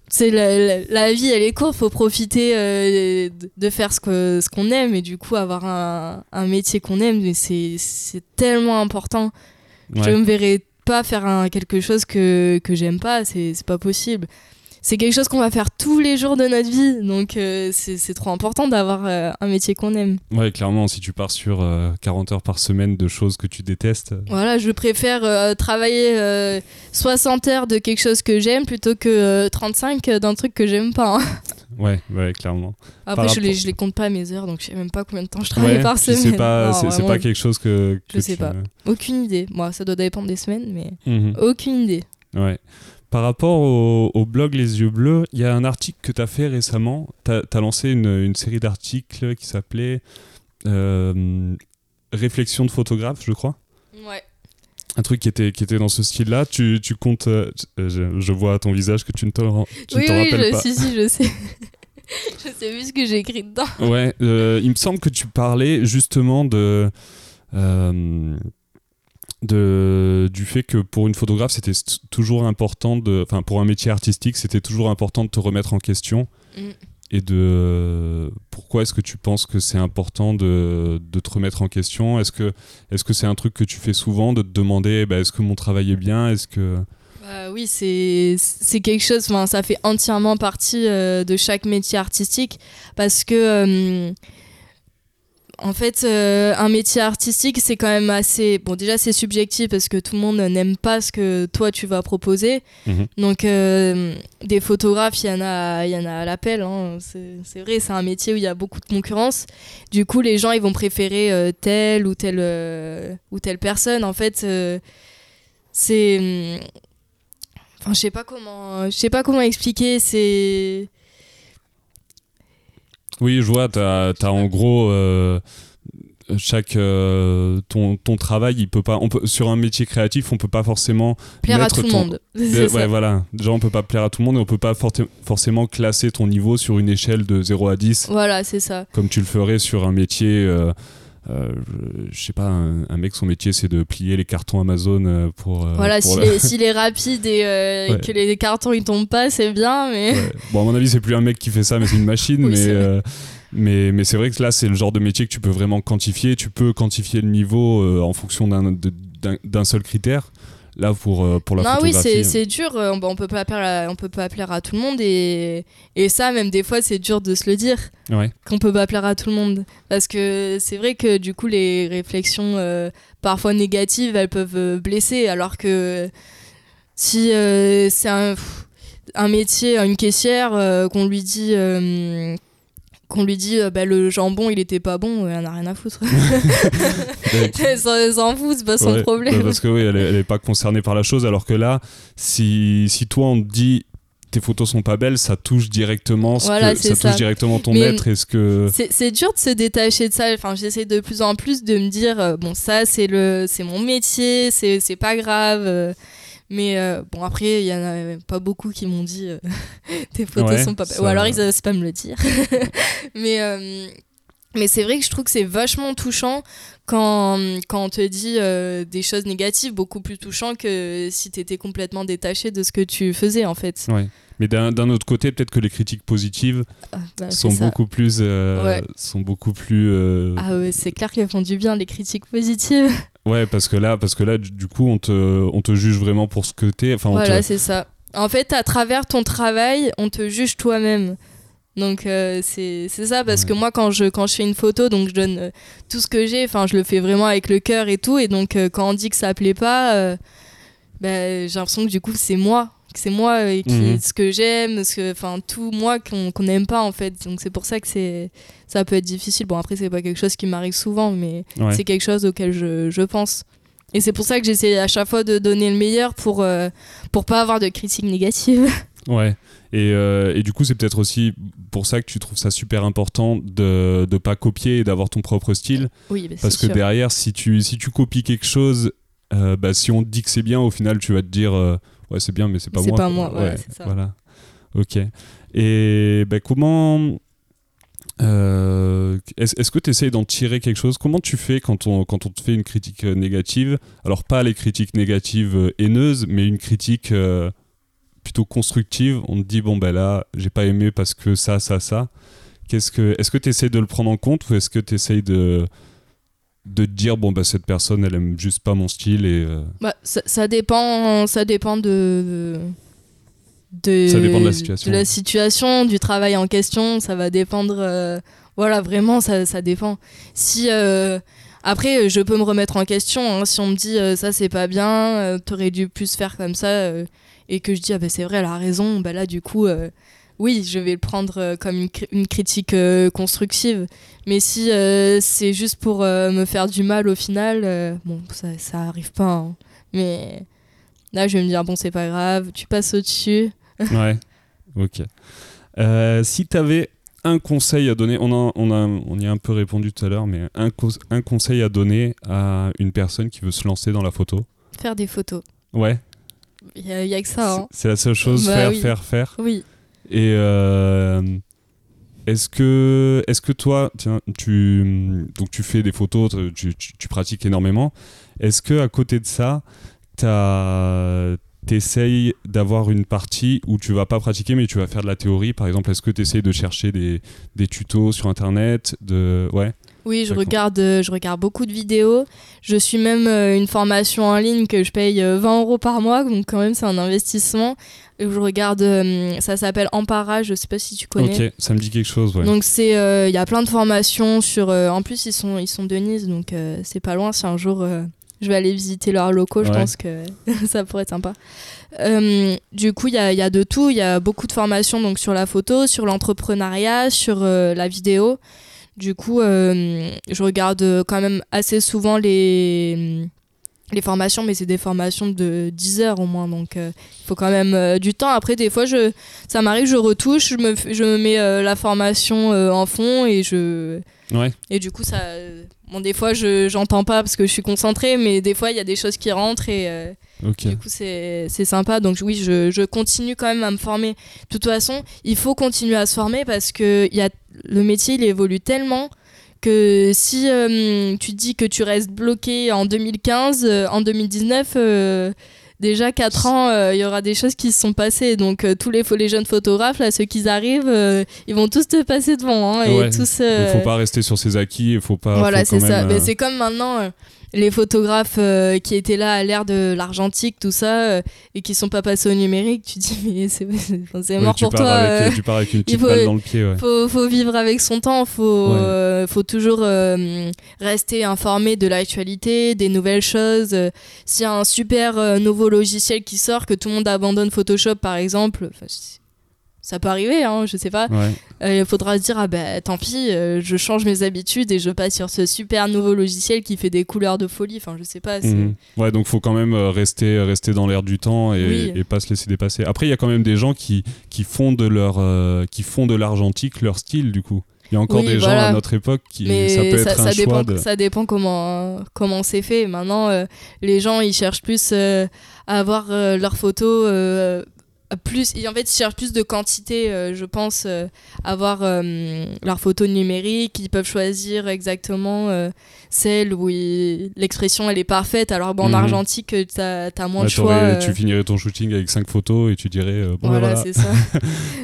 c'est la vie, elle est courte, faut profiter de faire ce qu'on aime. Et du coup, avoir un métier qu'on aime, mais c'est tellement important. Ouais. Je me verrais pas faire quelque chose que j'aime pas, c'est pas possible. C'est quelque chose qu'on va faire tous les jours de notre vie, donc c'est trop important d'avoir un métier qu'on aime. Ouais, clairement, si tu pars sur 40 heures par semaine de choses que tu détestes... Voilà, je préfère travailler 60 heures de quelque chose que j'aime plutôt que 35 d'un truc que j'aime pas. Hein. Ouais, clairement. Après, je les compte pas à mes heures, donc je sais même pas combien de temps je travaille par semaine. C'est pas, non, c'est pas quelque chose que je sais pas. Aucune idée. Moi, ça doit dépendre des semaines, mais aucune idée. Ouais. Par rapport au blog Les Yeux Bleus, il y a un article que tu as fait récemment. Tu as lancé une série d'articles qui s'appelait Réflexion de photographe, je crois. Ouais. Un truc qui était dans ce style-là. Tu comptes... je vois à ton visage que tu ne t'en rappelles pas. Si, je sais. Je sais plus ce que j'ai écrit dedans. Ouais, il me semble que tu parlais justement du fait que pour une photographe c'était toujours important pour un métier artistique c'était toujours important de te remettre en question et pourquoi est-ce que tu penses que c'est important de te remettre en question, est-ce que c'est un truc que tu fais souvent, de te demander est-ce que mon travail est bien, oui, c'est quelque chose, ça fait entièrement partie de chaque métier artistique, parce que en fait, un métier artistique, c'est quand même assez... Bon, déjà, c'est subjectif parce que tout le monde n'aime pas ce que toi, tu vas proposer. Mmh. Donc, des photographes, il y en a à l'appel. Hein. C'est vrai, c'est un métier où il y a beaucoup de concurrence. Du coup, les gens, ils vont préférer telle ou telle personne. En fait, c'est... Enfin, je sais pas comment expliquer, c'est... Oui, je vois, t'as en gros chaque ton travail, il peut pas. Sur un métier créatif, on peut pas forcément plaire à tout le monde. Ouais, voilà. Déjà, on peut pas plaire à tout le monde et on peut pas forcément classer ton niveau sur une échelle de 0 à 10. Voilà, c'est ça. Comme tu le ferais sur un métier. Je sais pas, un mec, son métier c'est de plier les cartons Amazon pour... s'il est rapide et que les cartons ils tombent pas, c'est bien, mais... Ouais. Bon, à mon avis, c'est plus un mec qui fait ça, mais c'est une machine, oui, mais c'est vrai que là, c'est le genre de métier que tu peux vraiment quantifier, tu peux quantifier le niveau en fonction d'un seul critère. Là, pour la photographie... Non, oui, c'est dur. On peut pas plaire à tout le monde. Et ça, même des fois, c'est dur de se le dire. Ouais. Qu'on peut pas plaire à tout le monde. Parce que c'est vrai que, du coup, les réflexions parfois négatives, elles peuvent blesser. Alors que si c'est un métier, une caissière, qu'on lui dit le jambon il était pas bon, elle n'a rien à foutre. Elle s'en fout, c'est pas son problème. Parce que oui, elle est pas concernée par la chose, alors que là, si toi on te dit tes photos sont pas belles, ça touche directement touche directement ton être. Est-ce que... c'est dur de se détacher de ça. Enfin, j'essaie de plus en plus de me dire bon, ça c'est mon métier, c'est pas grave. Mais bon, après, il n'y en a pas beaucoup qui m'ont dit tes photos sont pas... Ou alors, ils n'osent pas me le dire. Mais c'est vrai que je trouve que c'est vachement touchant quand on te dit des choses négatives, beaucoup plus touchant que si tu étais complètement détaché de ce que tu faisais, en fait. Ouais. Mais d'un autre côté, peut-être que les critiques positives sont beaucoup plus... Ah ouais, c'est clair qu'elles font du bien, les critiques positives. Ouais, parce que là du coup, on te juge vraiment pour ce que t'es. Enfin, c'est ça. En fait, à travers ton travail, on te juge toi-même. Donc c'est ça, parce que moi quand je fais une photo, donc je donne tout ce que j'ai, enfin je le fais vraiment avec le cœur et tout, et donc quand on dit que ça plaît pas, j'ai l'impression que du coup c'est moi et ce que j'aime, enfin tout moi qu'on n'aime pas, en fait. Donc c'est pour ça que ça peut être difficile. Bon, après c'est pas quelque chose qui m'arrive souvent, mais c'est quelque chose auquel je pense. Et c'est pour ça que j'essaie à chaque fois de donner le meilleur pour pas avoir de critiques négatives. Ouais. Et du coup, c'est peut-être aussi pour ça que tu trouves ça super important de ne pas copier et d'avoir ton propre style. Oui, bah, parce que sûr. Derrière, si tu copies quelque chose, si on te dit que c'est bien, au final, tu vas te dire ouais, c'est bien, mais c'est pas moi. C'est pas moi, ouais, c'est ça. Voilà. Ok. Et comment. Est-ce que tu essayes d'en tirer quelque chose ? Comment tu fais quand on te fait une critique négative ? Alors, pas les critiques négatives haineuses, mais une critique. Plutôt constructive, on te dit bon là j'ai pas aimé parce que ça. Est-ce que tu essaies de le prendre en compte, ou est-ce que tu essaies de te dire bon cette personne elle aime juste pas mon style et ça dépend de la situation, du travail en question, ça va dépendre vraiment ça dépend. Si après, je peux me remettre en question, hein, si on me dit ça c'est pas bien, t'aurais dû plus faire comme ça, et que je dis c'est vrai, elle a raison, là du coup oui, je vais le prendre comme une critique constructive. Mais si c'est juste pour me faire du mal au final, ça arrive pas, hein. Mais là je vais me dire c'est pas grave, tu passes au-dessus. Ouais, ok. Si t'avais un conseil à donner, on y a un peu répondu tout à l'heure, mais un conseil à donner à une personne qui veut se lancer dans la photo. Faire des photos. Ouais. Il n'y a que ça. Hein. C'est la seule chose, faire. Oui. Et est-ce que toi, tu fais des photos, tu pratiques énormément. Est-ce que à côté de ça, t'essayes d'avoir une partie où tu vas pas pratiquer mais tu vas faire de la théorie, par exemple? Est-ce que t'essayes de chercher des tutos sur internet Oui, je regarde beaucoup de vidéos. Je suis même une formation en ligne que je paye 20 € par mois, donc quand même c'est un investissement. Et je regarde, ça s'appelle Empara, je sais pas si tu connais. Ok, ça me dit quelque chose, ouais. Donc c'est, y a plein de formations sur. En plus ils sont de Nice, donc c'est pas loin. Si un jour je vais aller visiter leurs locaux, je pense que ça pourrait être sympa. Du coup, il y a de tout. Il y a beaucoup de formations donc, sur la photo, sur l'entrepreneuriat, sur la vidéo. Du coup, je regarde quand même assez souvent les formations, mais c'est des formations de 10 heures au moins. Donc, il faut quand même du temps. Après, des fois, ça m'arrive, je retouche, je me mets la formation en fond et je... Ouais. Et du coup, ça... des fois, j'entends pas parce que je suis concentrée, mais des fois, il y a des choses qui rentrent et du coup, c'est sympa. Donc oui, je continue quand même à me former. De toute façon, il faut continuer à se former parce que le métier, il évolue tellement que si tu te dis que tu restes bloqué en 2015, en 2019... Déjà 4 ans, y aura des choses qui se sont passées. Donc tous les jeunes photographes, là, ceux qui arrivent, ils vont tous te passer devant. Hein, et tous, il faut pas rester sur ses acquis. Il faut pas. Voilà, faut c'est ça. Mais c'est comme maintenant les photographes qui étaient là à l'ère de l'argentique, tout ça, et qui sont pas passés au numérique. Tu dis mais c'est mort pour toi. Tu pars avec une petite balle dans le pied. Ouais. Faut vivre avec son temps. Faut toujours rester informé de l'actualité, des nouvelles choses. S'il y a un super nouveau logiciel qui sort, que tout le monde abandonne Photoshop par exemple, ça peut arriver, hein, je sais pas. Il faudra se dire tant pis, je change mes habitudes et je passe sur ce super nouveau logiciel qui fait des couleurs de folie, enfin je sais pas. Ouais, donc faut quand même rester dans l'air du temps et pas se laisser dépasser. Après il y a quand même des gens qui font de l'argentique leur style du coup. Il y a encore des gens à notre époque qui ça dépend comment c'est fait. Maintenant, les gens ils cherchent plus à avoir leurs photos plus. En fait, ils cherchent plus de quantité, je pense, avoir leurs photos numériques. Ils peuvent choisir exactement celle où l'expression elle est parfaite. Alors en argentique, t'as moins de choix. Tu finirais ton shooting avec 5 photos et tu dirais bon voilà. C'est ça.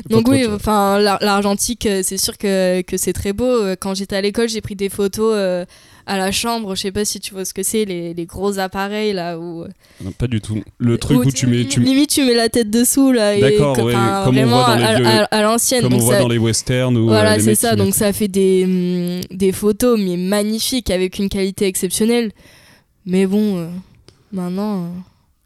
Donc enfin l'argentique, c'est sûr que c'est très beau. Quand j'étais à l'école, j'ai pris des photos. À la chambre, je sais pas si tu vois ce que c'est, les gros appareils là où... Non, pas du tout. Le truc où tu mets... Limite, tu mets la tête dessous là. D'accord, et comme on voit dans les vieux... à l'ancienne. Comme on voit dans les westerns ou... Voilà, c'est ça. Donc ça fait des photos mais magnifiques avec une qualité exceptionnelle. Mais bon, maintenant...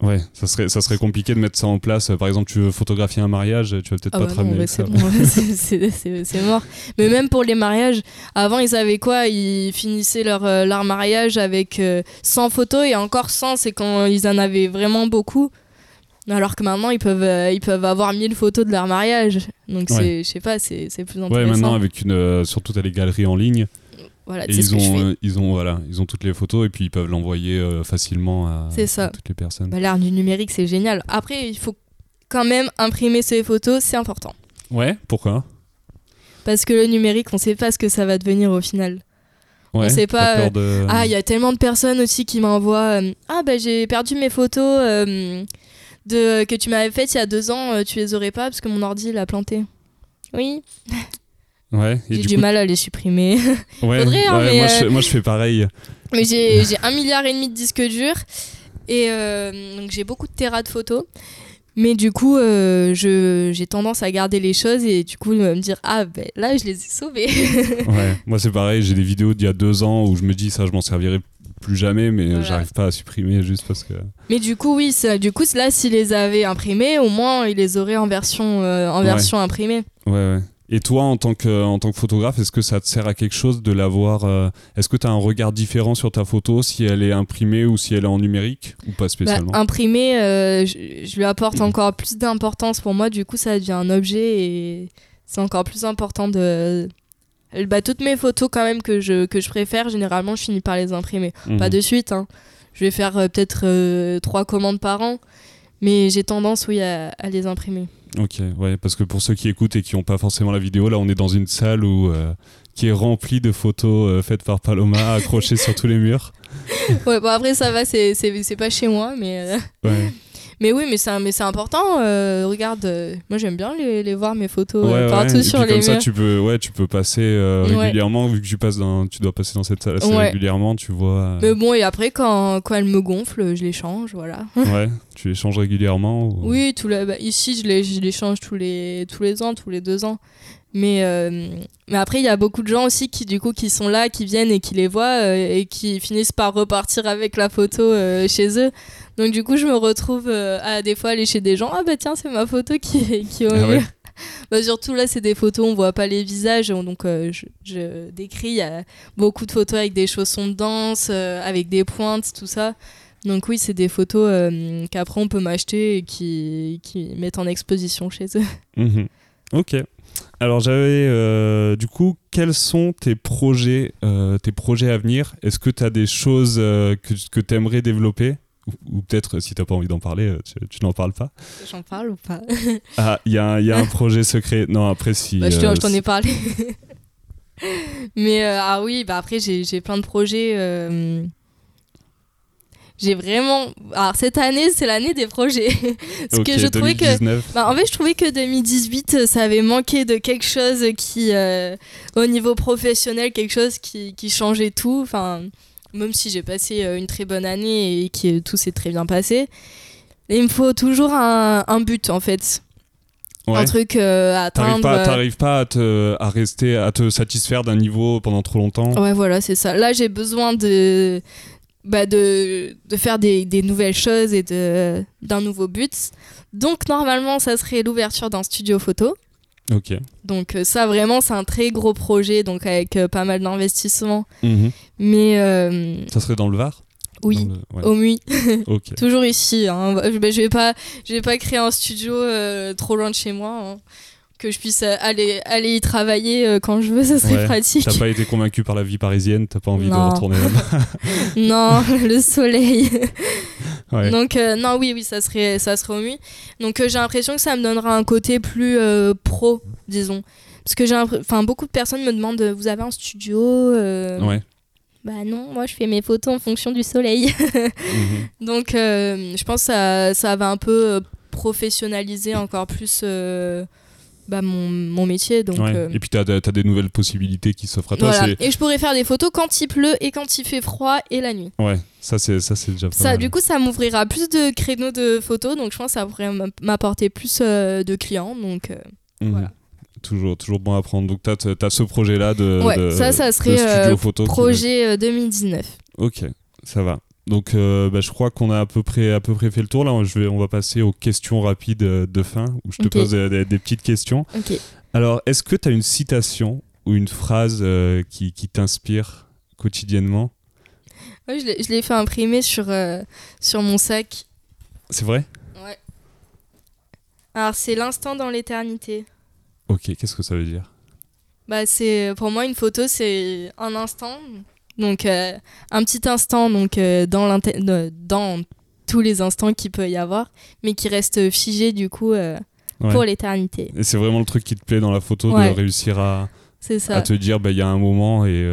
Ouais, ça serait compliqué de mettre ça en place. Par exemple, tu veux photographier un mariage, tu vas peut-être pas te ramener avec ça. Bon, c'est mort. Mais même pour les mariages, avant, ils avaient quoi ? Ils finissaient leur mariage avec 100 photos, et encore 100, c'est quand ils en avaient vraiment beaucoup. Alors que maintenant, ils peuvent avoir 1000 photos de leur mariage. Donc, je sais pas, c'est plus intéressant. Ouais, maintenant, avec surtout t'as les galeries en ligne. Voilà, et ils ont toutes les photos et puis ils peuvent l'envoyer facilement à toutes les personnes. Bah, l'art du numérique, c'est génial. Après, il faut quand même imprimer ces photos, c'est important. Ouais, pourquoi ? Parce que le numérique, on ne sait pas ce que ça va devenir au final. Ouais, on sait pas. Ah, il y a tellement de personnes aussi qui m'envoient j'ai perdu mes photos que tu m'avais faites il y a 2 ans, tu les aurais pas parce que mon ordi l'a planté. Oui. Ouais, et j'ai du mal à les supprimer. Ouais, faudrait, hein, mais moi je fais pareil. Mais j'ai 1,5 milliard de disques durs et donc j'ai beaucoup de téras de photos. Mais du coup, j'ai tendance à garder les choses et du coup me dire là je les ai sauvées. Ouais, moi c'est pareil, j'ai des vidéos d'il y a 2 ans où je me dis ça je m'en servirai plus jamais, mais j'arrive pas à supprimer juste parce que. Mais du coup là s'ils les avaient imprimés, au moins ils les auraient en version imprimée. Ouais. Et toi, en tant que photographe, est-ce que ça te sert à quelque chose de l'avoir est-ce que tu as un regard différent sur ta photo si elle est imprimée ou si elle est en numérique ou pas spécialement ? Imprimée, je lui apporte encore plus d'importance. Pour moi, du coup, ça devient un objet et c'est encore plus important de... toutes mes photos quand même que je préfère, généralement, je finis par les imprimer. Pas de suite, hein. Je vais faire peut-être 3 commandes par an, mais j'ai tendance, à les imprimer. Ok, ouais, parce que pour ceux qui écoutent et qui n'ont pas forcément la vidéo, là on est dans une salle qui est remplie de photos faites par Paloma, accrochées sur tous les murs. Ouais, bon après ça va, c'est pas chez moi, mais... Ouais. Mais oui, mais c'est important. Regarde, moi j'aime bien les voir mes photos partout sur les murs. Comme ça, tu peux passer régulièrement vu que tu dois passer dans cette salle assez régulièrement, tu vois. Mais bon, et après quand elles me gonflent, je les change, voilà. Ouais, tu les changes régulièrement ou... Oui, ici je les change tous les ans, tous les 2 ans. Mais après il y a beaucoup de gens aussi qui du coup qui sont là, qui viennent et qui les voient et qui finissent par repartir avec la photo chez eux. Donc du coup je me retrouve à des fois aller chez des gens, tiens c'est ma photo qui est au mur. Surtout là c'est des photos on voit pas les visages donc je décris, il y a beaucoup de photos avec des chaussons de danse, avec des pointes, tout ça. Donc oui c'est des photos qu'après on peut m'acheter et qui mettent en exposition chez eux. Ok. Alors j'avais du coup quels sont tes projets à venir ? Est-ce que tu as des choses que tu aimerais développer ? Ou peut-être si tu n'as pas envie d'en parler, tu n'en parles pas ? J'en parle ou pas ? Ah, il y a un projet secret. Non, après si... je t'en ai parlé. Mais après j'ai plein de projets... J'ai vraiment... Alors cette année, c'est l'année des projets. Parce que je trouvais 2019. En fait, je trouvais que 2018, ça avait manqué de quelque chose qui... au niveau professionnel, quelque chose qui changeait tout. Enfin, même si j'ai passé une très bonne année et que tout s'est très bien passé. Et il me faut toujours un but, en fait. Ouais. Un truc à atteindre. T'arrives pas à rester, à te satisfaire d'un niveau pendant trop longtemps. Ouais, voilà, c'est ça. Là, j'ai besoin de faire des nouvelles choses et d'un nouveau but. Donc normalement ça serait l'ouverture d'un studio photo. Ok. Donc ça vraiment c'est un très gros projet donc avec pas mal d'investissements. Mais ça serait dans le Var ? Oui, au Muy. Okay. Toujours ici. Hein. Je vais pas créer un studio trop loin de chez moi. Hein. que je puisse aller y travailler quand je veux, ça serait pratique. T'as pas été convaincu par la vie parisienne, t'as pas envie de retourner là-bas. Non, le soleil. Ouais. Donc non, oui, ça serait au mieux. Donc j'ai l'impression que ça me donnera un côté plus pro, disons, parce que beaucoup de personnes me demandent, vous avez un studio ouais. Bah non, moi je fais mes photos en fonction du soleil. Mm-hmm. Donc je pense que ça va un peu professionnaliser encore plus mon métier. Donc, ouais. Et puis t'as des nouvelles possibilités qui s'offrent à toi. Voilà. Et je pourrais faire des photos quand il pleut et quand il fait froid et la nuit. Ouais, ça c'est déjà pas mal. Du coup, ça m'ouvrira plus de créneaux de photos, donc je pense que ça pourrait m'apporter plus de clients. Donc voilà. Toujours bon à prendre. Donc t'as ce projet-là ça serait studio photo projet 2019. Ok, ça va. Donc je crois qu'on a à peu près fait le tour. Là, on va passer aux questions rapides de fin, où je te pose des petites questions. Okay. Alors, est-ce que t'as une citation ou une phrase qui t'inspire quotidiennement? Oui, je l'ai fait imprimer sur mon sac. C'est vrai? Ouais. Alors, c'est l'instant dans l'éternité. Ok, qu'est-ce que ça veut dire? Pour moi, une photo, c'est un instant, donc un petit instant, donc dans tous les instants qu'il peut y avoir, mais qui reste figé du coup pour l'éternité. Et c'est vraiment le truc qui te plaît dans la photo, de réussir à te dire, il y a un moment et...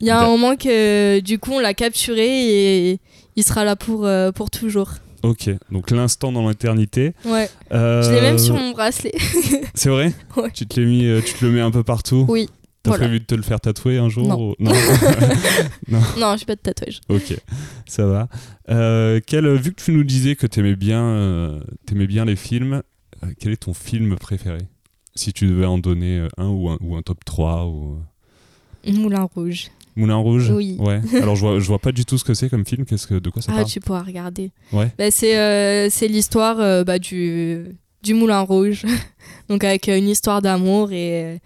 il y a un moment que du coup, on l'a capturé et il sera là pour toujours. Ok, donc l'instant dans l'éternité. Ouais. Je l'ai même sur mon bracelet. C'est vrai? Ouais. Tu te l'es mis, tu te le mets un peu partout? Oui. T'as prévu de te le faire tatouer un jour? Non. Non, je n'ai pas de tatouage. Ok, ça va. Vu que tu nous disais que t'aimais bien les films, quel est ton film préféré? Si tu devais en donner un ou un top 3 ou... Moulin Rouge. Moulin Rouge? Oui. Ouais. Alors, je vois pas du tout ce que c'est comme film. De quoi ça parle? Ah, tu pourras regarder. Ouais. C'est l'histoire du Moulin Rouge. Donc, avec une histoire d'amour et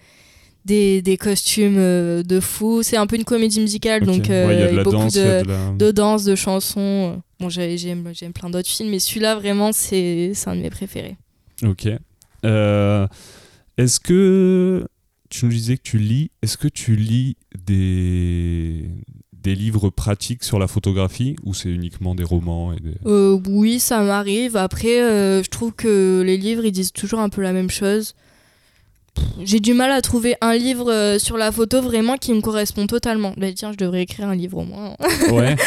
des costumes de fou. C'est un peu une comédie musicale. Okay. Donc, il y a beaucoup de danse, de chansons. Bon, j'aime plein d'autres films, mais celui-là, vraiment, c'est un de mes préférés. Ok. Est-ce que... Tu nous disais que tu lis. Est-ce que tu lis des livres pratiques sur la photographie ou c'est uniquement des romans et des... Oui, ça m'arrive. Après, je trouve que les livres, ils disent toujours un peu la même chose. J'ai du mal à trouver un livre sur la photo vraiment qui me correspond totalement. Bah, tiens, je devrais écrire un livre au moins. Ouais.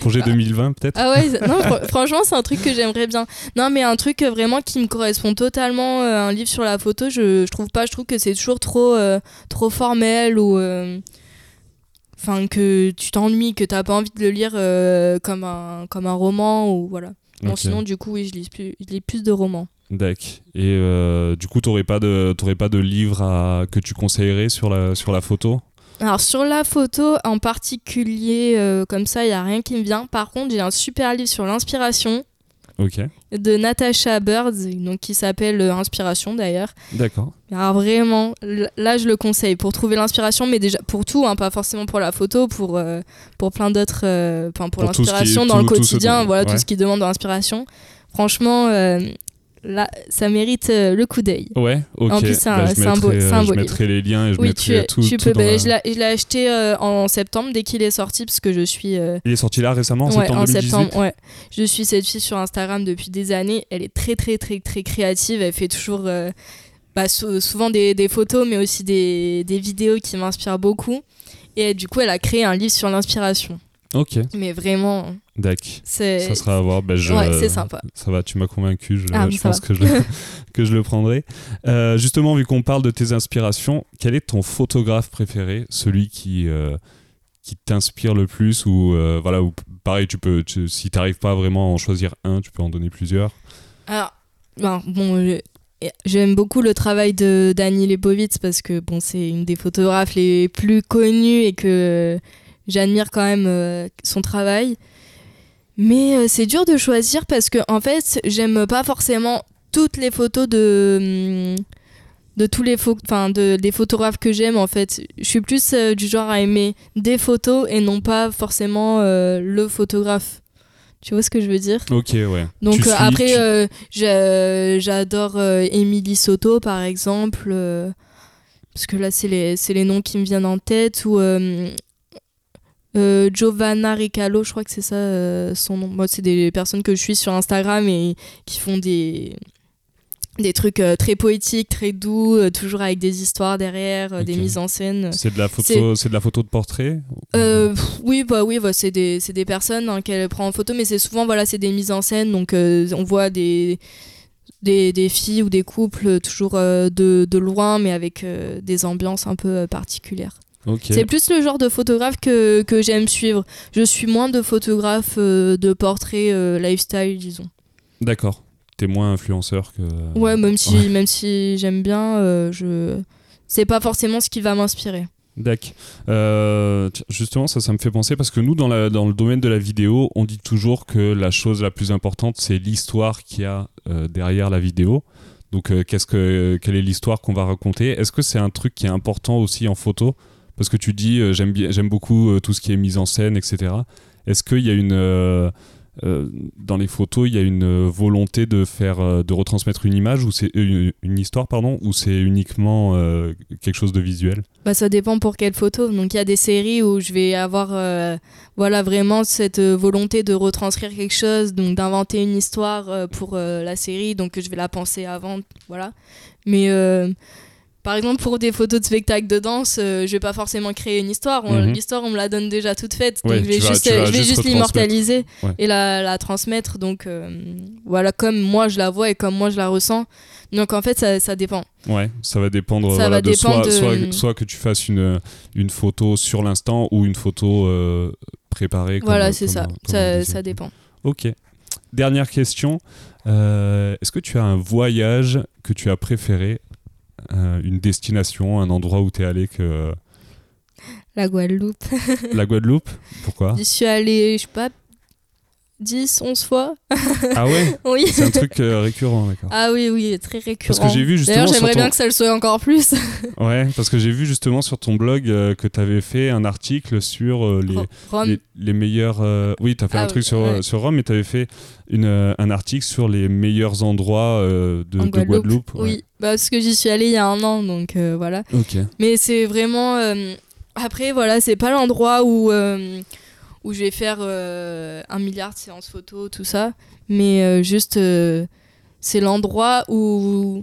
Projet 2020 peut-être. Ah ouais. Non, franchement, c'est un truc que j'aimerais bien. Non, mais un truc vraiment qui me correspond totalement, un livre sur la photo, je trouve pas. Je trouve que c'est toujours trop formel ou que tu t'ennuies, que t'as pas envie de le lire comme un roman ou voilà. Bon, okay. Sinon, du coup, oui, je lis plus de romans. D'accord. Et du coup, t'aurais pas de livre que tu conseillerais sur la photo? Alors sur la photo en particulier, comme ça, il y a rien qui me vient. Par contre, j'ai un super livre sur l'inspiration. Ok. De Natasha Birds, donc qui s'appelle Inspiration d'ailleurs. D'accord. Alors vraiment, là, je le conseille pour trouver l'inspiration, mais déjà pour tout, hein, pas forcément pour la photo, pour plein d'autres, pour l'inspiration dans le quotidien, tout ce qui demande de l'inspiration. Franchement. Là, ça mérite le coup d'œil. Ouais, ok. En plus, c'est un beau livre. Je mettrai les liens et je mettrai tout. Je l'ai acheté en septembre, dès qu'il est sorti, parce que je suis... Il est sorti là récemment, en septembre 2018. Septembre, ouais. Je suis cette fille sur Instagram depuis des années. Elle est très, très, très, très créative. Elle fait toujours souvent des photos, mais aussi des vidéos qui m'inspirent beaucoup. Et du coup, elle a créé un livre sur l'inspiration. Ok. Mais vraiment... Dac. Ça sera à voir. C'est sympa. Ça va, tu m'as convaincu. Je pense que je le prendrai. Justement, vu qu'on parle de tes inspirations, quel est ton photographe préféré? Celui qui t'inspire le plus ou pareil, si t'arrives pas vraiment à en choisir un, tu peux en donner plusieurs. Alors, j'aime beaucoup le travail d'Annie Leibovitz parce que c'est une des photographes les plus connues et que j'admire quand même son travail. Mais c'est dur de choisir parce que en fait, j'aime pas forcément toutes les photos de tous les des photographes que j'aime en fait. Je suis plus du genre à aimer des photos et non pas forcément le photographe. Tu vois ce que je veux dire ? Ok, ouais. Donc après, j'adore Émilie Soto, par exemple, parce que là, c'est les noms qui me viennent en tête, ou Giovanna Ricalo, je crois que c'est ça son nom. Moi, c'est des personnes que je suis sur Instagram et qui font des trucs très poétiques, très doux, toujours avec des histoires derrière, okay. Des mises en scène. C'est de la photo de portrait. Oui, c'est des personnes hein, qu'elle prend en photo, mais c'est souvent c'est des mises en scène, donc on voit des filles ou des couples toujours de loin, mais avec des ambiances un peu particulières. Okay. C'est plus le genre de photographe que j'aime suivre. Je suis moins de photographe de portrait lifestyle, disons. D'accord. T'es moins influenceur que... Ouais, même si j'aime bien, c'est pas forcément ce qui va m'inspirer. D'accord. Justement, ça me fait penser, parce que nous, dans le domaine de la vidéo, on dit toujours que la chose la plus importante, c'est l'histoire qu'il y a derrière la vidéo. Donc, quelle est l'histoire qu'on va raconter ? Est-ce que c'est un truc qui est important aussi en photo ? Parce que tu dis, j'aime beaucoup tout ce qui est mise en scène, etc. Est-ce qu'il y a une... dans les photos, il y a une volonté de retransmettre une image, ou c'est une histoire, pardon, ou c'est uniquement quelque chose de visuel ? Ça dépend pour quelle photo. Donc il y a des séries où je vais avoir vraiment cette volonté de retranscrire quelque chose, donc d'inventer une histoire pour la série, donc je vais la penser avant, voilà. Mais par exemple, pour des photos de spectacle de danse, je vais pas forcément créer une histoire. L'histoire, on me la donne déjà toute faite. Ouais, donc je vais juste l'immortaliser et la transmettre. Donc comme moi je la vois et comme moi je la ressens. Donc en fait, ça dépend. Ouais, ça va dépendre. Soit que tu fasses une photo sur l'instant ou une photo préparée. Ça dépend. Ok. Dernière question. Est-ce que tu as un voyage que tu as préféré ? Une destination, un endroit où t'es allé que... La Guadeloupe. La Guadeloupe ? Pourquoi ? Je suis allée, 10-11 fois. Ah ouais ? Oui. C'est un truc récurrent, d'accord. Ah oui, très récurrent. Parce que j'ai vu justement... D'ailleurs, j'aimerais bien que ça le soit encore plus. Ouais, parce que j'ai vu justement sur ton blog que t'avais fait un article sur les meilleurs... Oui, t'as fait un truc sur Rome, mais t'avais fait un article sur les meilleurs endroits de Guadeloupe. Oui, parce que j'y suis allée il y a un an, donc voilà. Ok. Mais c'est vraiment... Après, c'est pas l'endroit où je vais faire 1 milliard de séances photos, tout ça. Mais c'est l'endroit où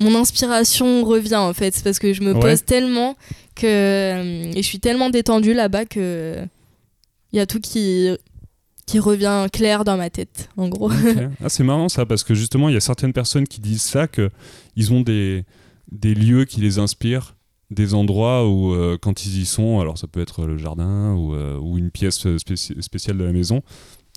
mon inspiration revient, en fait. C'est parce que je me pose tellement et je suis tellement détendue là-bas que il y a tout qui revient clair dans ma tête, en gros. Okay. Ah, c'est marrant, ça, parce que justement, il y a certaines personnes qui disent ça, qu'ils ont des lieux qui les inspirent. Des endroits où quand ils y sont, alors ça peut être le jardin ou une pièce spéciale de la maison,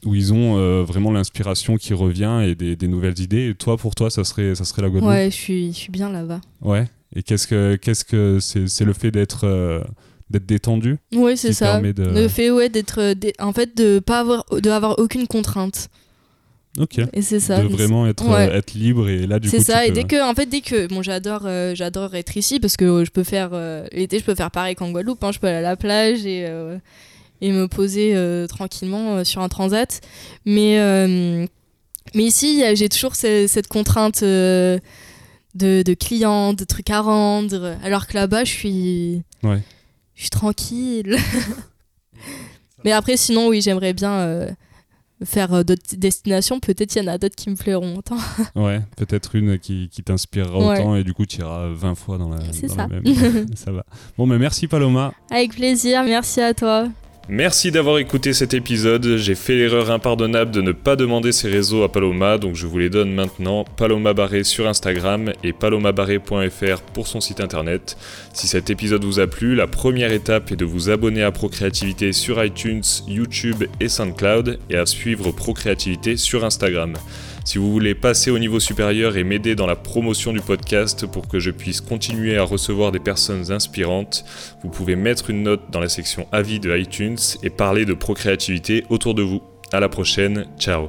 où ils ont vraiment l'inspiration qui revient et des nouvelles idées. Et pour toi, ça serait la Guadeloupe ? Ouais, je suis bien là-bas. Ouais. Et qu'est-ce que c'est le fait d'être détendu ? Ouais, c'est ça. Le fait d'être en fait de pas avoir aucune contrainte. Ok. Et c'est ça. De vraiment être libre, et là du coup. C'est ça. Et dès que j'adore être ici parce que je peux faire l'été, je peux faire pareil qu'en Guadeloupe. Je peux aller à la plage et me poser tranquillement sur un transat. Mais ici j'ai toujours cette contrainte de clients, de trucs à rendre. Alors que là-bas je suis tranquille. Mais après sinon j'aimerais bien. Faire d'autres destinations, peut-être il y en a d'autres qui me plairont autant. Ouais, peut-être une qui t'inspirera autant et du coup tu iras 20 fois dans la même. Ça va. Bon, mais merci Paloma. Avec plaisir, merci à toi. Merci d'avoir écouté cet épisode. J'ai fait l'erreur impardonnable de ne pas demander ses réseaux à Paloma, donc je vous les donne maintenant. Paloma Barré sur Instagram et palomabarré.fr pour son site internet. Si cet épisode vous a plu, la première étape est de vous abonner à Procréativité sur iTunes, YouTube et SoundCloud et à suivre Procréativité sur Instagram. Si vous voulez passer au niveau supérieur et m'aider dans la promotion du podcast pour que je puisse continuer à recevoir des personnes inspirantes, vous pouvez mettre une note dans la section avis de iTunes et parler de procréativité autour de vous. À la prochaine, ciao.